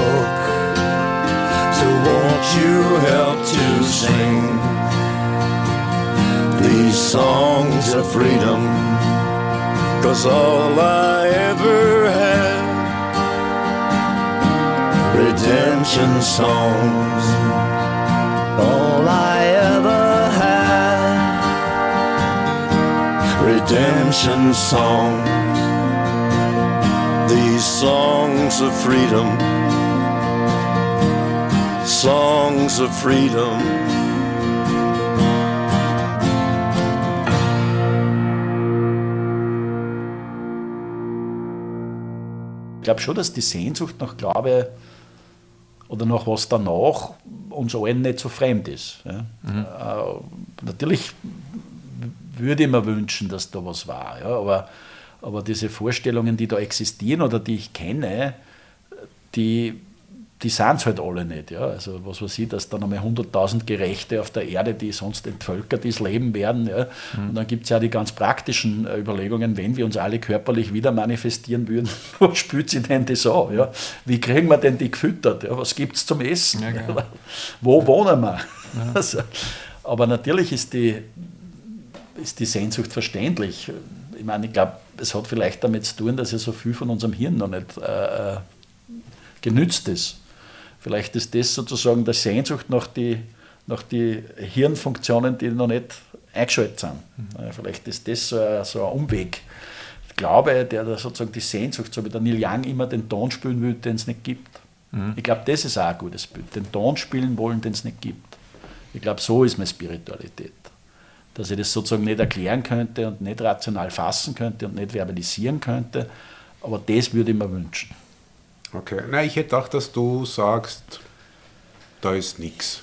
So won't you help to sing these songs of freedom? 'Cause all I ever had redemption songs. All I ever had redemption songs. These songs of freedom. Songs of freedom. Ich glaube schon, dass die Sehnsucht nach Glaube oder nach was danach uns allen nicht so fremd ist. Ja. Mhm. Äh, natürlich würde ich mir wünschen, dass da was war, ja, aber, aber diese Vorstellungen, die da existieren oder die ich kenne, die, die sind es halt alle nicht. Ja. Also was weiß ich, dass dann einmal hunderttausend Gerechte auf der Erde, die sonst entvölkert ist, leben werden. Ja. Mhm. Und dann gibt es ja die ganz praktischen Überlegungen, wenn wir uns alle körperlich wieder manifestieren würden, wo spült sich denn das an? Ja? Wie kriegen wir denn die gefüttert? Ja? Was gibt es zum Essen? Ja, genau. Wo wohnen wir? Ja. Also, aber natürlich ist die, ist die Sehnsucht verständlich. Ich meine, ich glaube, es hat vielleicht damit zu tun, dass ja so viel von unserem Hirn noch nicht äh, genützt ist. Vielleicht ist das sozusagen der Sehnsucht nach die, nach die Hirnfunktionen, die noch nicht eingeschaltet sind. Mhm. Vielleicht ist das so ein, so ein Umweg. Ich glaube, der da sozusagen die Sehnsucht, so wie der Neil Young immer den Ton spielen will, den es nicht gibt. Mhm. Ich glaube, das ist auch ein gutes Bild. Den Ton spielen wollen, den es nicht gibt. Ich glaube, so ist meine Spiritualität. Dass ich das sozusagen nicht erklären könnte und nicht rational fassen könnte und nicht verbalisieren könnte. Aber das würde ich mir wünschen. Okay, nein, ich hätte gedacht, dass du sagst, da ist nichts.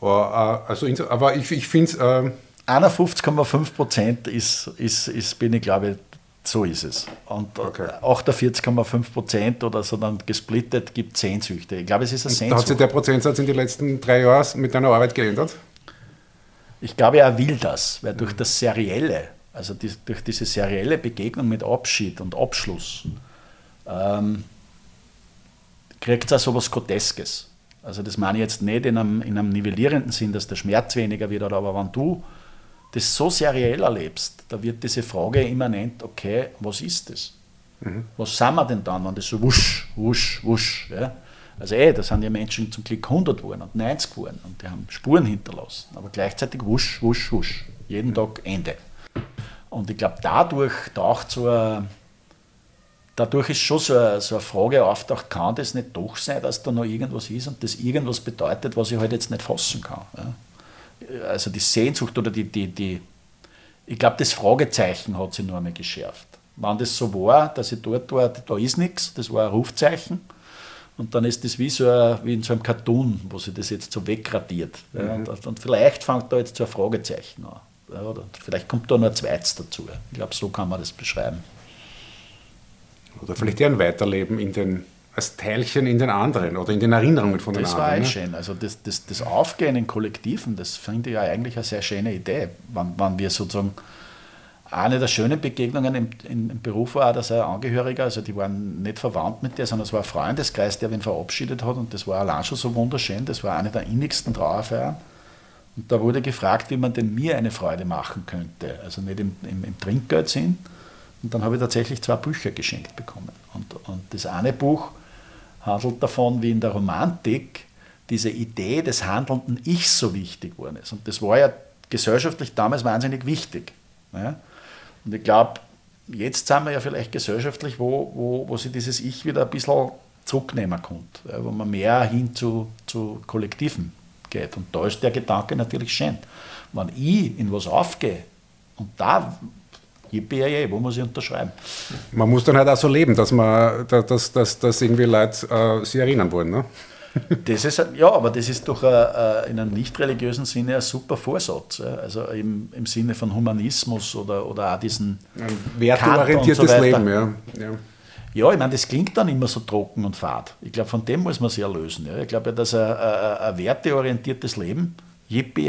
Also, aber ich, ich finde es... Äh einundfünfzig Komma fünf Prozent ist, ist, ist, bin ich glaube, so ist es. Und okay. achtundvierzig Komma fünf Prozent oder so dann gesplittet gibt Sehnsüchte. Ich glaube, es ist eine Sehnsucht. Hat sich der Prozentsatz in den letzten drei Jahren mit deiner Arbeit geändert? Ich glaube, er will das, weil durch das Serielle, also die, durch diese serielle Begegnung mit Abschied und Abschluss, ähm, kriegt es auch so etwas Groteskes. Also das meine ich jetzt nicht in einem, in einem nivellierenden Sinn, dass der Schmerz weniger wird, aber wenn du das so seriell erlebst, da wird diese Frage immanent, okay, was ist das? Mhm. Was sind wir denn dann, wenn das so wusch, wusch, wusch, ja? Also ey, da sind ja Menschen zum Glück hundert geworden und neunzig geworden und die haben Spuren hinterlassen, aber gleichzeitig wusch, wusch, wusch, jeden mhm. Tag Ende. Und ich glaube, dadurch taucht so ein Dadurch ist schon so eine, so eine Frage auftaucht, kann das nicht doch sein, dass da noch irgendwas ist und das irgendwas bedeutet, was ich halt jetzt nicht fassen kann. Ja? Also die Sehnsucht oder die, die, die ich glaube, das Fragezeichen hat sich nur einmal geschärft. Wenn das so war, dass ich dort war, da ist nichts, das war ein Rufzeichen und dann ist das wie, so ein, wie in so einem Cartoon, wo sich das jetzt so wegradiert. Mhm. Ja? Und, und vielleicht fängt da jetzt so ein Fragezeichen an. Ja? Oder vielleicht kommt da noch ein zweites dazu. Ich glaube, so kann man das beschreiben. Oder vielleicht deren Weiterleben in den, als Teilchen in den anderen oder in den Erinnerungen von den das anderen. Das war ja schön. Also das, das, das Aufgehen in Kollektiven, das finde ich ja eigentlich eine sehr schöne Idee. Wenn, wenn wir sozusagen, eine der schönen Begegnungen im, im Beruf war, dass ein Angehöriger, also die waren nicht verwandt mit dir, sondern es war ein Freundeskreis, der ihn verabschiedet hat, und das war allein schon so wunderschön, das war eine der innigsten Trauerfeiern. Und da wurde gefragt, wie man denn mir eine Freude machen könnte, also nicht im, im, im Trinkgeldsinn. Und dann habe ich tatsächlich zwei Bücher geschenkt bekommen. Und, und das eine Buch handelt davon, wie in der Romantik diese Idee des handelnden Ichs so wichtig geworden ist. Und das war ja gesellschaftlich damals wahnsinnig wichtig. Ne? Und ich glaube, jetzt sind wir ja vielleicht gesellschaftlich, wo, wo, wo sich dieses Ich wieder ein bisschen zurücknehmen kommt, wo man mehr hin zu, zu Kollektiven geht. Und da ist der Gedanke natürlich schön. Wenn ich in was aufgehe, und da, jippie, wo muss ich unterschreiben? Man muss dann halt auch so leben, dass, man, dass, dass, dass irgendwie Leute äh, sich erinnern wollen, ne? Das ist, ja, aber das ist doch ein, ein, in einem nicht-religiösen Sinne ein super Vorsatz. Also im, im Sinne von Humanismus oder, oder auch diesen wertorientiertes so Leben. Ja, ja. ja ich meine, das klingt dann immer so trocken und fad. Ich glaube, von dem muss man sich erlösen. Ja. Ich glaube ja, dass ein, ein, ein werteorientiertes Leben, yippie,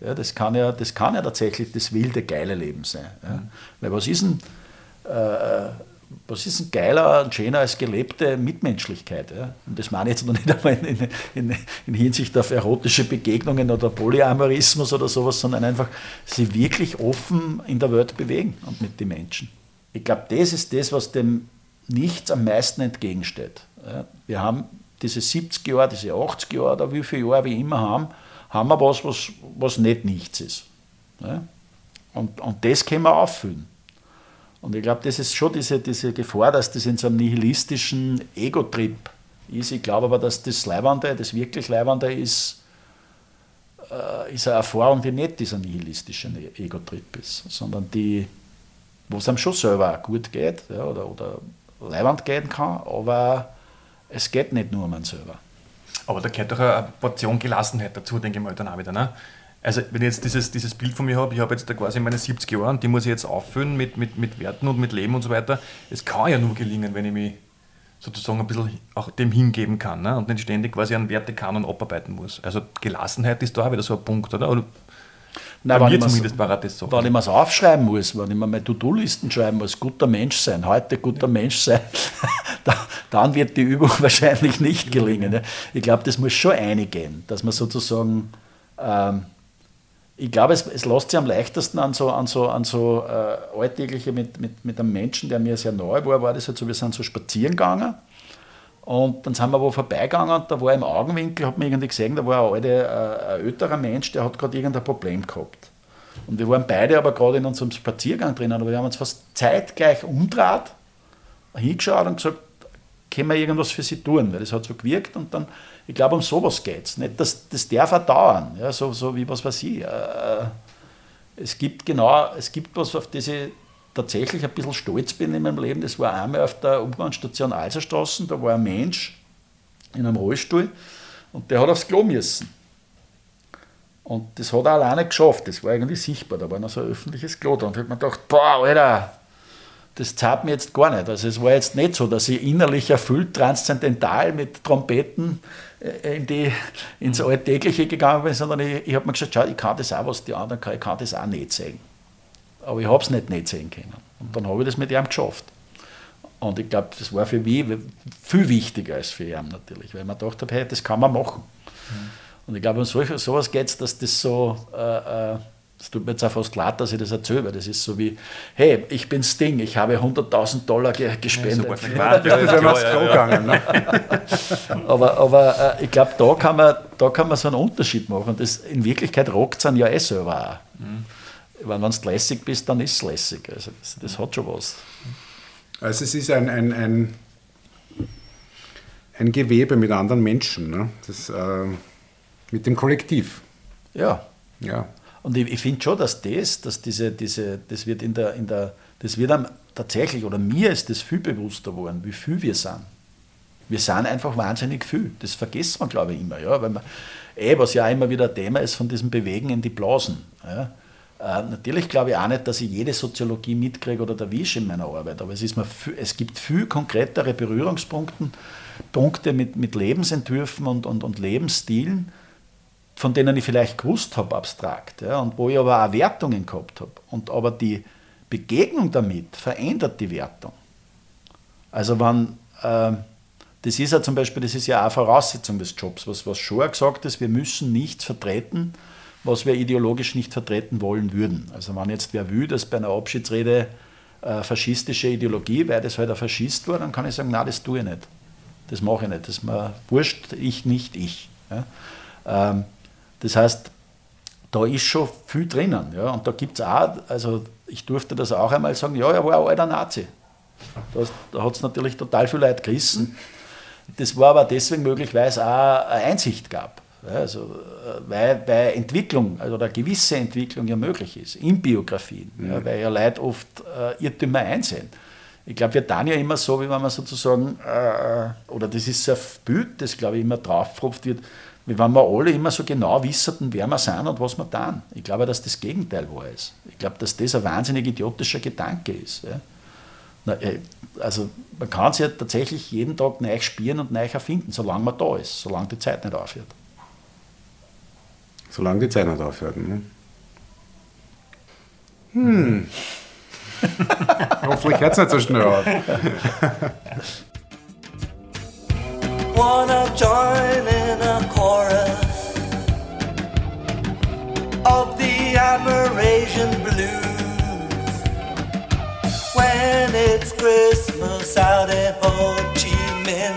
ja, das kann ja, das kann ja tatsächlich das wilde, geile Leben sein. Ja. Weil was ist denn... Äh, Was ist ein geiler und schöner als gelebte Mitmenschlichkeit? Ja? Und das meine ich jetzt noch nicht einmal in, in, in Hinsicht auf erotische Begegnungen oder Polyamorismus oder sowas, sondern einfach sie wirklich offen in der Welt bewegen und mit den Menschen. Ich glaube, das ist das, was dem Nichts am meisten entgegensteht. Ja? Wir haben diese siebzig Jahre, diese achtzig Jahre oder wie viele Jahre wir immer haben, haben wir was, was, was nicht nichts ist. Ja? Und, und das können wir auffüllen. Und ich glaube, das ist schon diese, diese Gefahr, dass das in so einem nihilistischen Ego-Trip ist. Ich glaube aber, dass das Leibende, das wirklich Leibende ist, äh, ist eine Erfahrung, die nicht dieser nihilistische Ego-Trip ist, sondern die, wo es einem schon selber gut geht, ja, oder, oder Leibend gehen kann, aber es geht nicht nur um einen selber. Aber da gehört doch eine Portion Gelassenheit dazu, denke ich mal, dann auch wieder, ne? Also wenn ich jetzt dieses, dieses Bild von mir habe, ich habe jetzt da quasi meine siebzig Jahre und die muss ich jetzt auffüllen mit, mit, mit Werten und mit Leben und so weiter. Es kann ja nur gelingen, wenn ich mich sozusagen ein bisschen auch dem hingeben kann, ne? Und nicht ständig quasi an Wertekanon abarbeiten muss. Also Gelassenheit ist da wieder so ein Punkt, oder? oder Nein, wenn, ich zumindest das so. Wenn ich mir es aufschreiben muss, wenn ich mir meine To-Do-Listen schreiben muss, guter Mensch sein, heute guter Mensch sein, dann wird die Übung wahrscheinlich nicht gelingen. Ne? Ich glaube, das muss schon eingehen, dass man sozusagen... Ähm, Ich glaube, es, es lässt sich am leichtesten an so, an so, an so äh, alltägliche, mit, mit, mit einem Menschen, der mir sehr nahe war, war das halt so, wir sind so spazieren gegangen und dann sind wir wo vorbeigegangen und da war im Augenwinkel, hat man irgendwie gesehen, da war ein alter, äh, ein älterer Mensch, der hat gerade irgendein Problem gehabt. Und wir waren beide aber gerade in unserem Spaziergang drinnen, aber wir haben uns fast zeitgleich umgedreht, hingeschaut und gesagt, können wir irgendwas für sie tun, weil das hat so gewirkt und dann... Ich glaube, um sowas geht es. Das, das darf auch dauern, ja, so, so wie was weiß ich. Äh, es gibt genau, es gibt was, auf das ich tatsächlich ein bisschen stolz bin in meinem Leben. Das war einmal auf der Umgangsstation Alserstraße, da war ein Mensch in einem Rollstuhl und der hat aufs Klo müssen. Und das hat er alleine geschafft, das war irgendwie sichtbar, da war noch so ein öffentliches Klo da. Und ich habe mir gedacht, boah, Alter, das zahlt mir jetzt gar nicht. Also es war jetzt nicht so, dass ich innerlich erfüllt, transzendental mit Trompeten in die, ins Alltägliche gegangen bin, sondern ich, ich habe mir gesagt, schau, ich kann das auch, was die anderen kann, ich kann das auch nicht sehen. Aber ich habe es nicht nicht sehen können. Und dann habe ich das mit ihm geschafft. Und ich glaube, das war für mich viel wichtiger als für ihn natürlich, weil man gedacht hat, hey, das kann man machen. Mhm. Und ich glaube, um solche, sowas geht es, dass das so... Äh, äh, Es tut mir jetzt auch fast leid, dass ich das erzähle, weil das ist so wie, hey, ich bin Sting, ich habe hunderttausend Dollar ge- gespendet. Ja, super, das ist immer so gegangen. Ne? aber aber äh, ich glaube, da kann man, da kann man so einen Unterschied machen. Und das, in Wirklichkeit rockt es einen ja eh selber auch. Mhm. Wenn du lässig bist, dann ist es lässig. Also das, das hat schon was. Also es ist ein, ein, ein, ein Gewebe mit anderen Menschen, ne? Das, äh, mit dem Kollektiv. Ja. Ja. Und ich, ich finde schon, dass das, dass diese, diese, das wird in der, in der, das wird einem tatsächlich, oder mir ist das viel bewusster geworden, wie viel wir sind. Wir sind einfach wahnsinnig viel. Das vergisst man, glaube ich, immer. Ja? Weil man, eh, was ja immer wieder Thema ist von diesem Bewegen in die Blasen. Ja? Äh, natürlich glaube ich auch nicht, dass ich jede Soziologie mitkriege oder erwische in meiner Arbeit, aber es, ist mir viel, es gibt viel konkretere Berührungspunkte Punkte mit, mit Lebensentwürfen und, und, und Lebensstilen, von denen ich vielleicht gewusst habe, abstrakt, ja, und wo ich aber auch Wertungen gehabt habe. Und aber die Begegnung damit verändert die Wertung. Also wenn, äh, das ist ja zum Beispiel, das ist ja auch eine Voraussetzung des Jobs, was, was Schoer gesagt ist, wir müssen nichts vertreten, was wir ideologisch nicht vertreten wollen würden. Also wenn jetzt wer will, dass bei einer Abschiedsrede äh, faschistische Ideologie, weil das halt ein Faschist war, dann kann ich sagen, nein, das tue ich nicht. Das mache ich nicht, das ist mir wurscht, ich nicht, ich. Ja. Ähm, das heißt, da ist schon viel drinnen. Ja. Und da gibt es auch, also ich durfte das auch einmal sagen, ja, er war ein alter Nazi. Das, da hat es natürlich total viel Leute gerissen. Das war aber deswegen möglich, weil es auch eine Einsicht gab. Ja, also, weil, weil Entwicklung, also eine gewisse Entwicklung ja möglich ist, in Biografien, mhm. ja, weil ja Leute oft äh, Irrtümer einsehen. Ich glaube, wir tun ja immer so, wie wenn man sozusagen, äh, oder das ist so ein Bild, das glaube ich immer draufgepfropft wird, wie wenn wir alle immer so genau wissen, wer wir sind und was wir tun. Ich glaube, dass das Gegenteil wahr ist. Ich glaube, dass das ein wahnsinnig idiotischer Gedanke ist. Ja. Na, äh, also man kann es ja tatsächlich jeden Tag neu spielen und neu erfinden, solange man da ist, solange die Zeit nicht aufhört. Solange die Zeit nicht aufhört, ne? Hm... Hoffentlich hört es nicht so schnell auf. Wanna join in a chorus of the admiration blues when it's Christmas out in Ho Chi Minh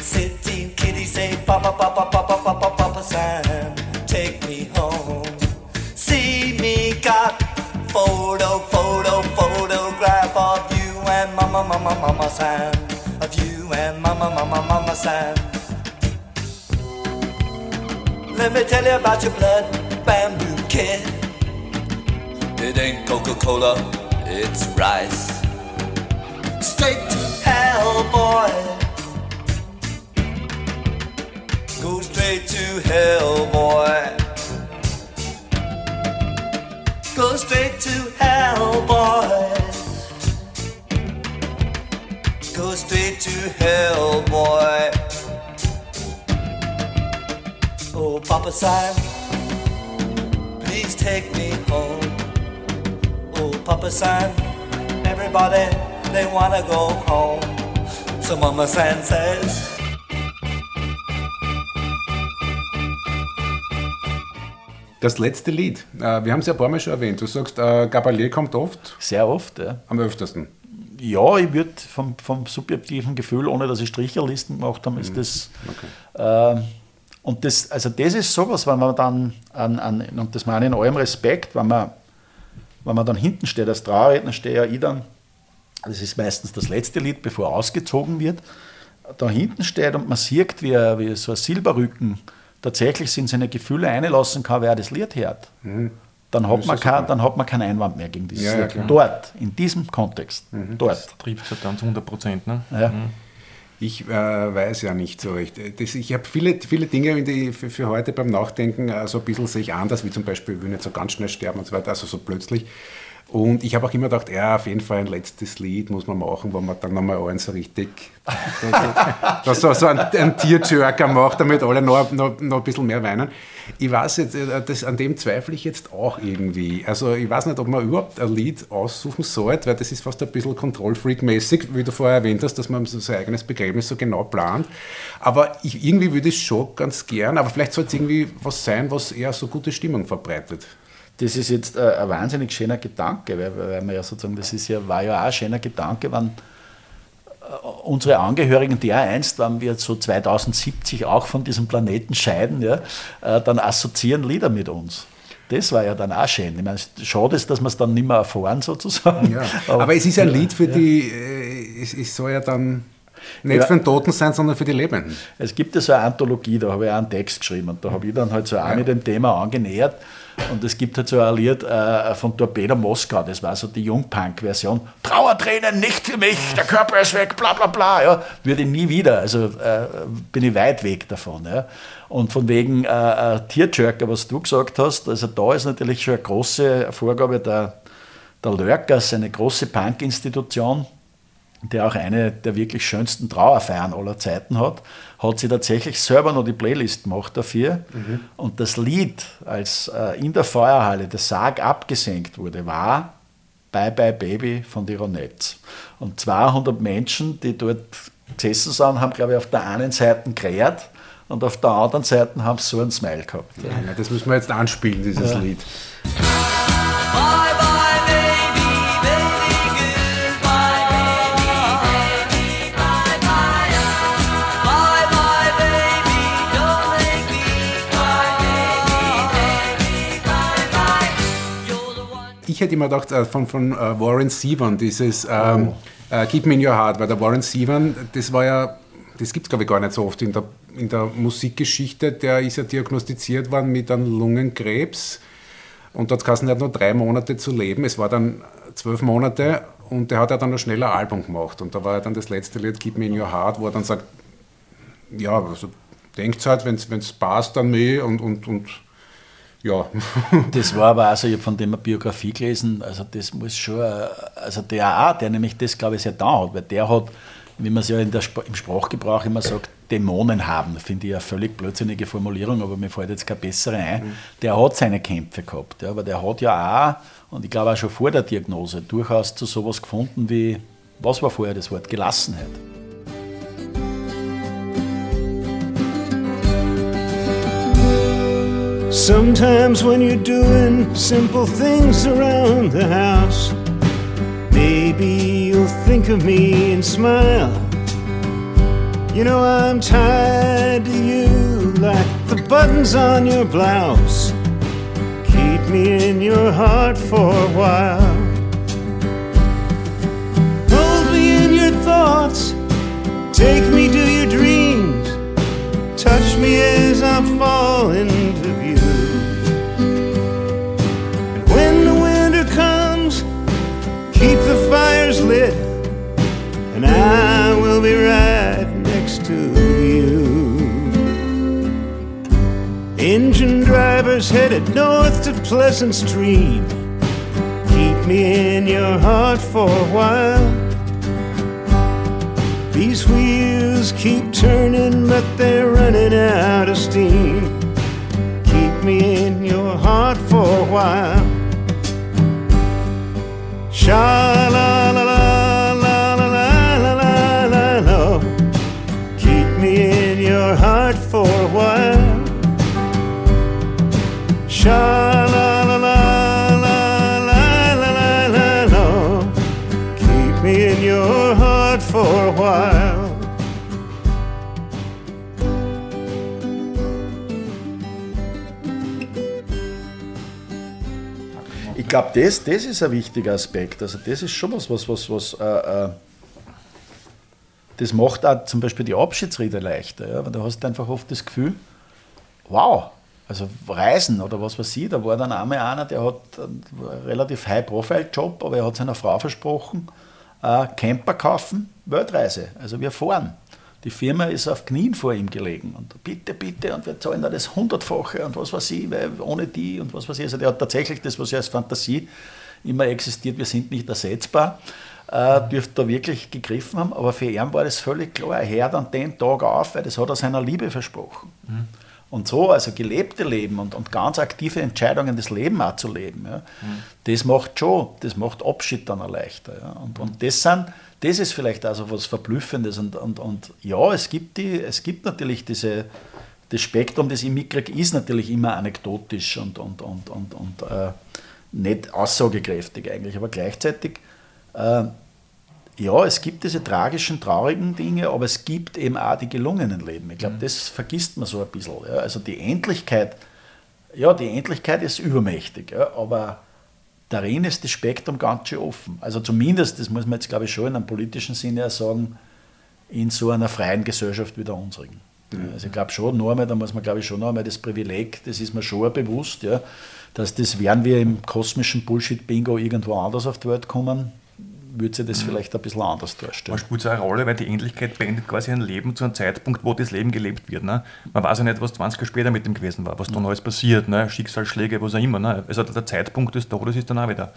City. Kitty say papa papa papa papa papa Sam, take me home, see me got photo, photo, photograph of you and mama, mama, mama Sam. Of you and mama, mama, mama Sam. Let me tell you about your blood bamboo kid. It ain't Coca-Cola, it's rice. Straight to hell, boy. Go straight to hell, boy. Go straight to hell, boys. Go straight to hell, boy. Oh, Papa Sam, please take me home. Oh, Papa Sam, everybody, they wanna go home. So Mama Sam says... Das letzte Lied, wir haben es ja ein paar Mal schon erwähnt, du sagst, Gabalier kommt oft? Sehr oft, ja. Am öftersten? Ja, ich würde vom, vom subjektiven Gefühl, ohne dass ich Stricherlisten gemacht habe, ist mhm. das... Okay. Äh, und das, also das ist sowas, wenn man dann, an, an, und das meine ich in allem Respekt, wenn man, wenn man dann hinten steht, als Trauerredner stehe ja ich dann, das ist meistens das letzte Lied, bevor ausgezogen wird, da hinten steht und man sieht, wie, wie so ein Silberrücken tatsächlich sind seine Gefühle einlassen kann, wer das Lied hört, mhm. dann, hat man kein, dann hat man keinen Einwand mehr gegen dieses ja, Lied. Ja, dort, in diesem Kontext. Mhm. Dort. Das trifft es dann zu hundert Prozent. Ne? Ja. Mhm. Ich äh, weiß ja nicht so recht. Das, ich habe viele, viele Dinge, die für, für heute beim Nachdenken so also ein bisschen sehe ich anders, wie zum Beispiel, ich will nicht so ganz schnell sterben und so weiter, also so plötzlich. Und ich habe auch immer gedacht, ja, auf jeden Fall ein letztes Lied muss man machen, wo man dann nochmal allen so richtig dass so, so einen Tearjerker macht, damit alle noch, noch, noch ein bisschen mehr weinen. Ich weiß jetzt, das, an dem zweifle ich jetzt auch irgendwie. Also ich weiß nicht, ob man überhaupt ein Lied aussuchen sollte, weil das ist fast ein bisschen Control-Freak-mäßig, wie du vorher erwähnt hast, dass man so sein eigenes Begräbnis so genau plant. Aber ich, irgendwie würde ich es schon ganz gern, aber vielleicht sollte es irgendwie was sein, was eher so gute Stimmung verbreitet. Das ist jetzt ein wahnsinnig schöner Gedanke, weil, weil man ja sozusagen, das ist ja, war ja auch ein schöner Gedanke, wenn unsere Angehörigen, die auch einst, wenn wir so zweitausendsiebzig auch von diesem Planeten scheiden, ja, dann assoziieren Lieder mit uns. Das war ja dann auch schön. Ich meine, schade ist, dass wir es dann nicht mehr erfahren, sozusagen. Ja, aber, aber es ist ein Lied für ja, die, äh, es, es soll ja dann... Nicht für den Toten sein, sondern für die Lebenden. Es gibt ja so eine Anthologie, da habe ich auch einen Text geschrieben und da habe ich dann halt so auch ja. mit dem Thema angenähert. Und es gibt halt so ein Lied äh, von Torpedo Moskau, das war so die Jungpunk-Version. Trauertränen nicht für mich, der Körper ist weg, bla bla bla. Ja, würde ich nie wieder, also äh, bin ich weit weg davon. Ja. Und von wegen äh, Tearjerker, was du gesagt hast, also da ist natürlich schon eine große Vorgabe der, der Lurkers, eine große Punk-Institution, die auch eine der wirklich schönsten Trauerfeiern aller Zeiten hat, hat sie tatsächlich selber noch die Playlist gemacht dafür. Mhm. Und das Lied, als äh, in der Feuerhalle der Sarg abgesenkt wurde, war Bye Bye Baby von die Ronettes. Und zweihundert Menschen, die dort gesessen sind, haben, glaube ich, auf der einen Seite gerät und auf der anderen Seite haben sie so ein Smile gehabt. Ja, ja. Das müssen wir jetzt anspielen, dieses ja. Lied. Ich hätte immer gedacht, von, von uh, Warren Zevon, dieses ähm, oh. uh, Keep Me In Your Heart, weil der Warren Zevon, das war ja, das gibt es glaube ich gar nicht so oft in der, in der Musikgeschichte, der ist ja diagnostiziert worden mit einem Lungenkrebs und dort geheißen, er hat nur drei Monate zu leben, es war dann zwölf Monate und der hat ja dann noch schnell ein Album gemacht und da war ja dann das letzte Lied, Keep Me In Your Heart, wo er dann sagt, ja, also denkt halt, wenn es passt an mich und und und ja. Das war aber auch so, ich habe von dem eine Biografie gelesen, also das muss schon, also der auch, der nämlich das, glaube ich, sehr da hat, weil der hat, wie man es ja in der, im Sprachgebrauch immer sagt, Dämonen haben, finde ich eine völlig blödsinnige Formulierung, aber mir fällt jetzt keine bessere ein, der hat seine Kämpfe gehabt, ja, aber der hat ja auch, und ich glaube auch schon vor der Diagnose, durchaus zu sowas gefunden wie, was war vorher das Wort, Gelassenheit. Sometimes when you're doing simple things around the house, maybe you'll think of me and smile. You know I'm tied to you like the buttons on your blouse. Keep me in your heart for a while. Hold me in your thoughts, take me to your dreams. Touch me as I fall into view. Keep the fires lit, and I will be right next to you. Engine drivers headed north to Pleasant Street. Keep me in your heart for a while. These wheels keep turning, but they're running out of steam. Keep me in your heart for a while. Sha la la la la la la la la la. Keep me in your heart for a while. Sha la la la la la la la. Keep me in your heart for a while. Ich glaube, das, das ist ein wichtiger Aspekt. Also das ist schon was, was, was, was äh, äh, das macht auch zum Beispiel die Abschiedsrede leichter. Ja? Weil da hast du einfach oft das Gefühl, wow, also Reisen oder was weiß ich, da war dann einmal einer, der hat einen relativ High-Profile-Job, aber er hat seiner Frau versprochen, äh, Camper kaufen, Weltreise, also wir fahren. Die Firma ist auf Knien vor ihm gelegen und bitte, bitte, und wir zahlen da das Hundertfache und was weiß ich, weil ohne die und was weiß ich. Also der hat tatsächlich das, was ja als Fantasie immer existiert, wir sind nicht ersetzbar, äh, dürfte da wirklich gegriffen haben, aber für ihn war das völlig klar, er hört an dem Tag auf, weil das hat er seiner Liebe versprochen. Mhm. Und so, also gelebte Leben und, und ganz aktive Entscheidungen, das Leben auch zu leben, ja, mhm. das macht schon, das macht Abschied dann auch leichter. Ja. Und, und das sind... Das ist vielleicht auch so was Verblüffendes und, und, und ja, es gibt, die, es gibt natürlich diese, das Spektrum, das ich mitkriege, ist natürlich immer anekdotisch und, und, und, und, und äh, nicht aussagekräftig eigentlich, aber gleichzeitig, äh, ja, es gibt diese tragischen, traurigen Dinge, aber es gibt eben auch die gelungenen Leben. Ich glaube, das vergisst man so ein bisschen. Ja. Also die Endlichkeit, ja, die Endlichkeit ist übermächtig, ja, aber... Darin ist das Spektrum ganz schön offen. Also zumindest, das muss man jetzt, glaube ich, schon in einem politischen Sinne auch sagen, in so einer freien Gesellschaft wie der unsrigen. Mhm. Also ich glaube schon, noch einmal, da muss man glaube ich schon noch einmal das Privileg, das ist mir schon bewusst, ja, dass das, wären wir im kosmischen Bullshit-Bingo irgendwo anders auf die Welt kommen, würde sich das vielleicht ein bisschen anders darstellen. Man spielt so eine Rolle, weil die Ähnlichkeit beendet quasi ein Leben zu einem Zeitpunkt, wo das Leben gelebt wird. Ne? Man weiß ja nicht, was zwanzig Jahre später mit dem gewesen war, was da Neues passiert, ne? Schicksalsschläge, was auch immer. Ne? Also der Zeitpunkt des Todes ist dann auch wieder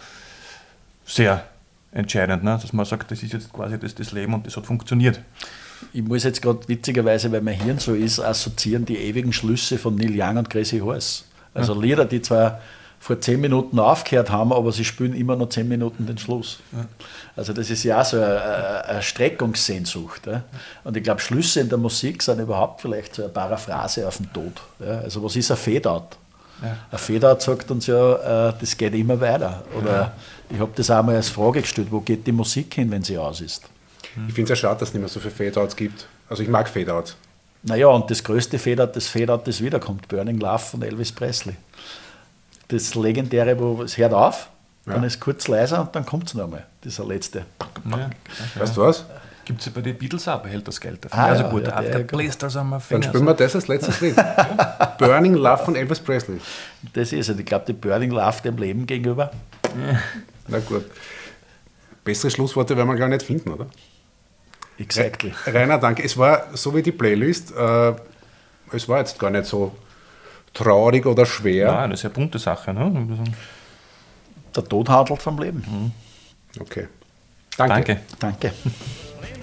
sehr entscheidend, ne? Dass man sagt, das ist jetzt quasi das, das Leben und das hat funktioniert. Ich muss jetzt gerade witzigerweise, weil mein Hirn so ist, assoziieren die ewigen Schlüsse von Neil Young und Crazy Horse. Also ja. Lieder, die zwar vor zehn Minuten aufgehört haben, aber sie spielen immer noch zehn Minuten den Schluss. Ja. Also das ist ja auch so eine, eine Streckungssehnsucht. Ja? Und ich glaube, Schlüsse in der Musik sind überhaupt vielleicht so eine Paraphrase auf den Tod. Ja? Also was ist ein Fade-out? Ja. Ein Fade-out sagt uns ja, das geht immer weiter. Oder ja. Ich habe das auch mal als Frage gestellt, wo geht die Musik hin, wenn sie aus ist? Ich finde es ja schade, dass es nicht mehr so viele Fade-outs gibt. Also ich mag Fade-outs. Naja, und das größte Fade-out, das Fade-out, das wiederkommt, Burning Love von Elvis Presley. Das legendäre, wo es hört auf, ja. Dann ist kurz leiser und dann kommt es nochmal. Dieser letzte. Ja, okay. Weißt du was? Gibt es ja bei den Beatles auch, behält das Geld dafür. Ah, also ja, gut, ja, der, der dann spielen wir das als letztes Lied. Burning Love von Elvis Presley. Das ist es. Ich glaube, die Burning Love dem Leben gegenüber. Ja. Na gut. Bessere Schlussworte werden wir gar nicht finden, oder? Exactly. Rainer, danke. Es war so wie die Playlist. Äh, es war jetzt gar nicht so traurig oder schwer. Nein, eine sehr bunte Sache. Ne? Der Tod handelt vom Leben. Mhm. Okay. Danke. Danke. Danke.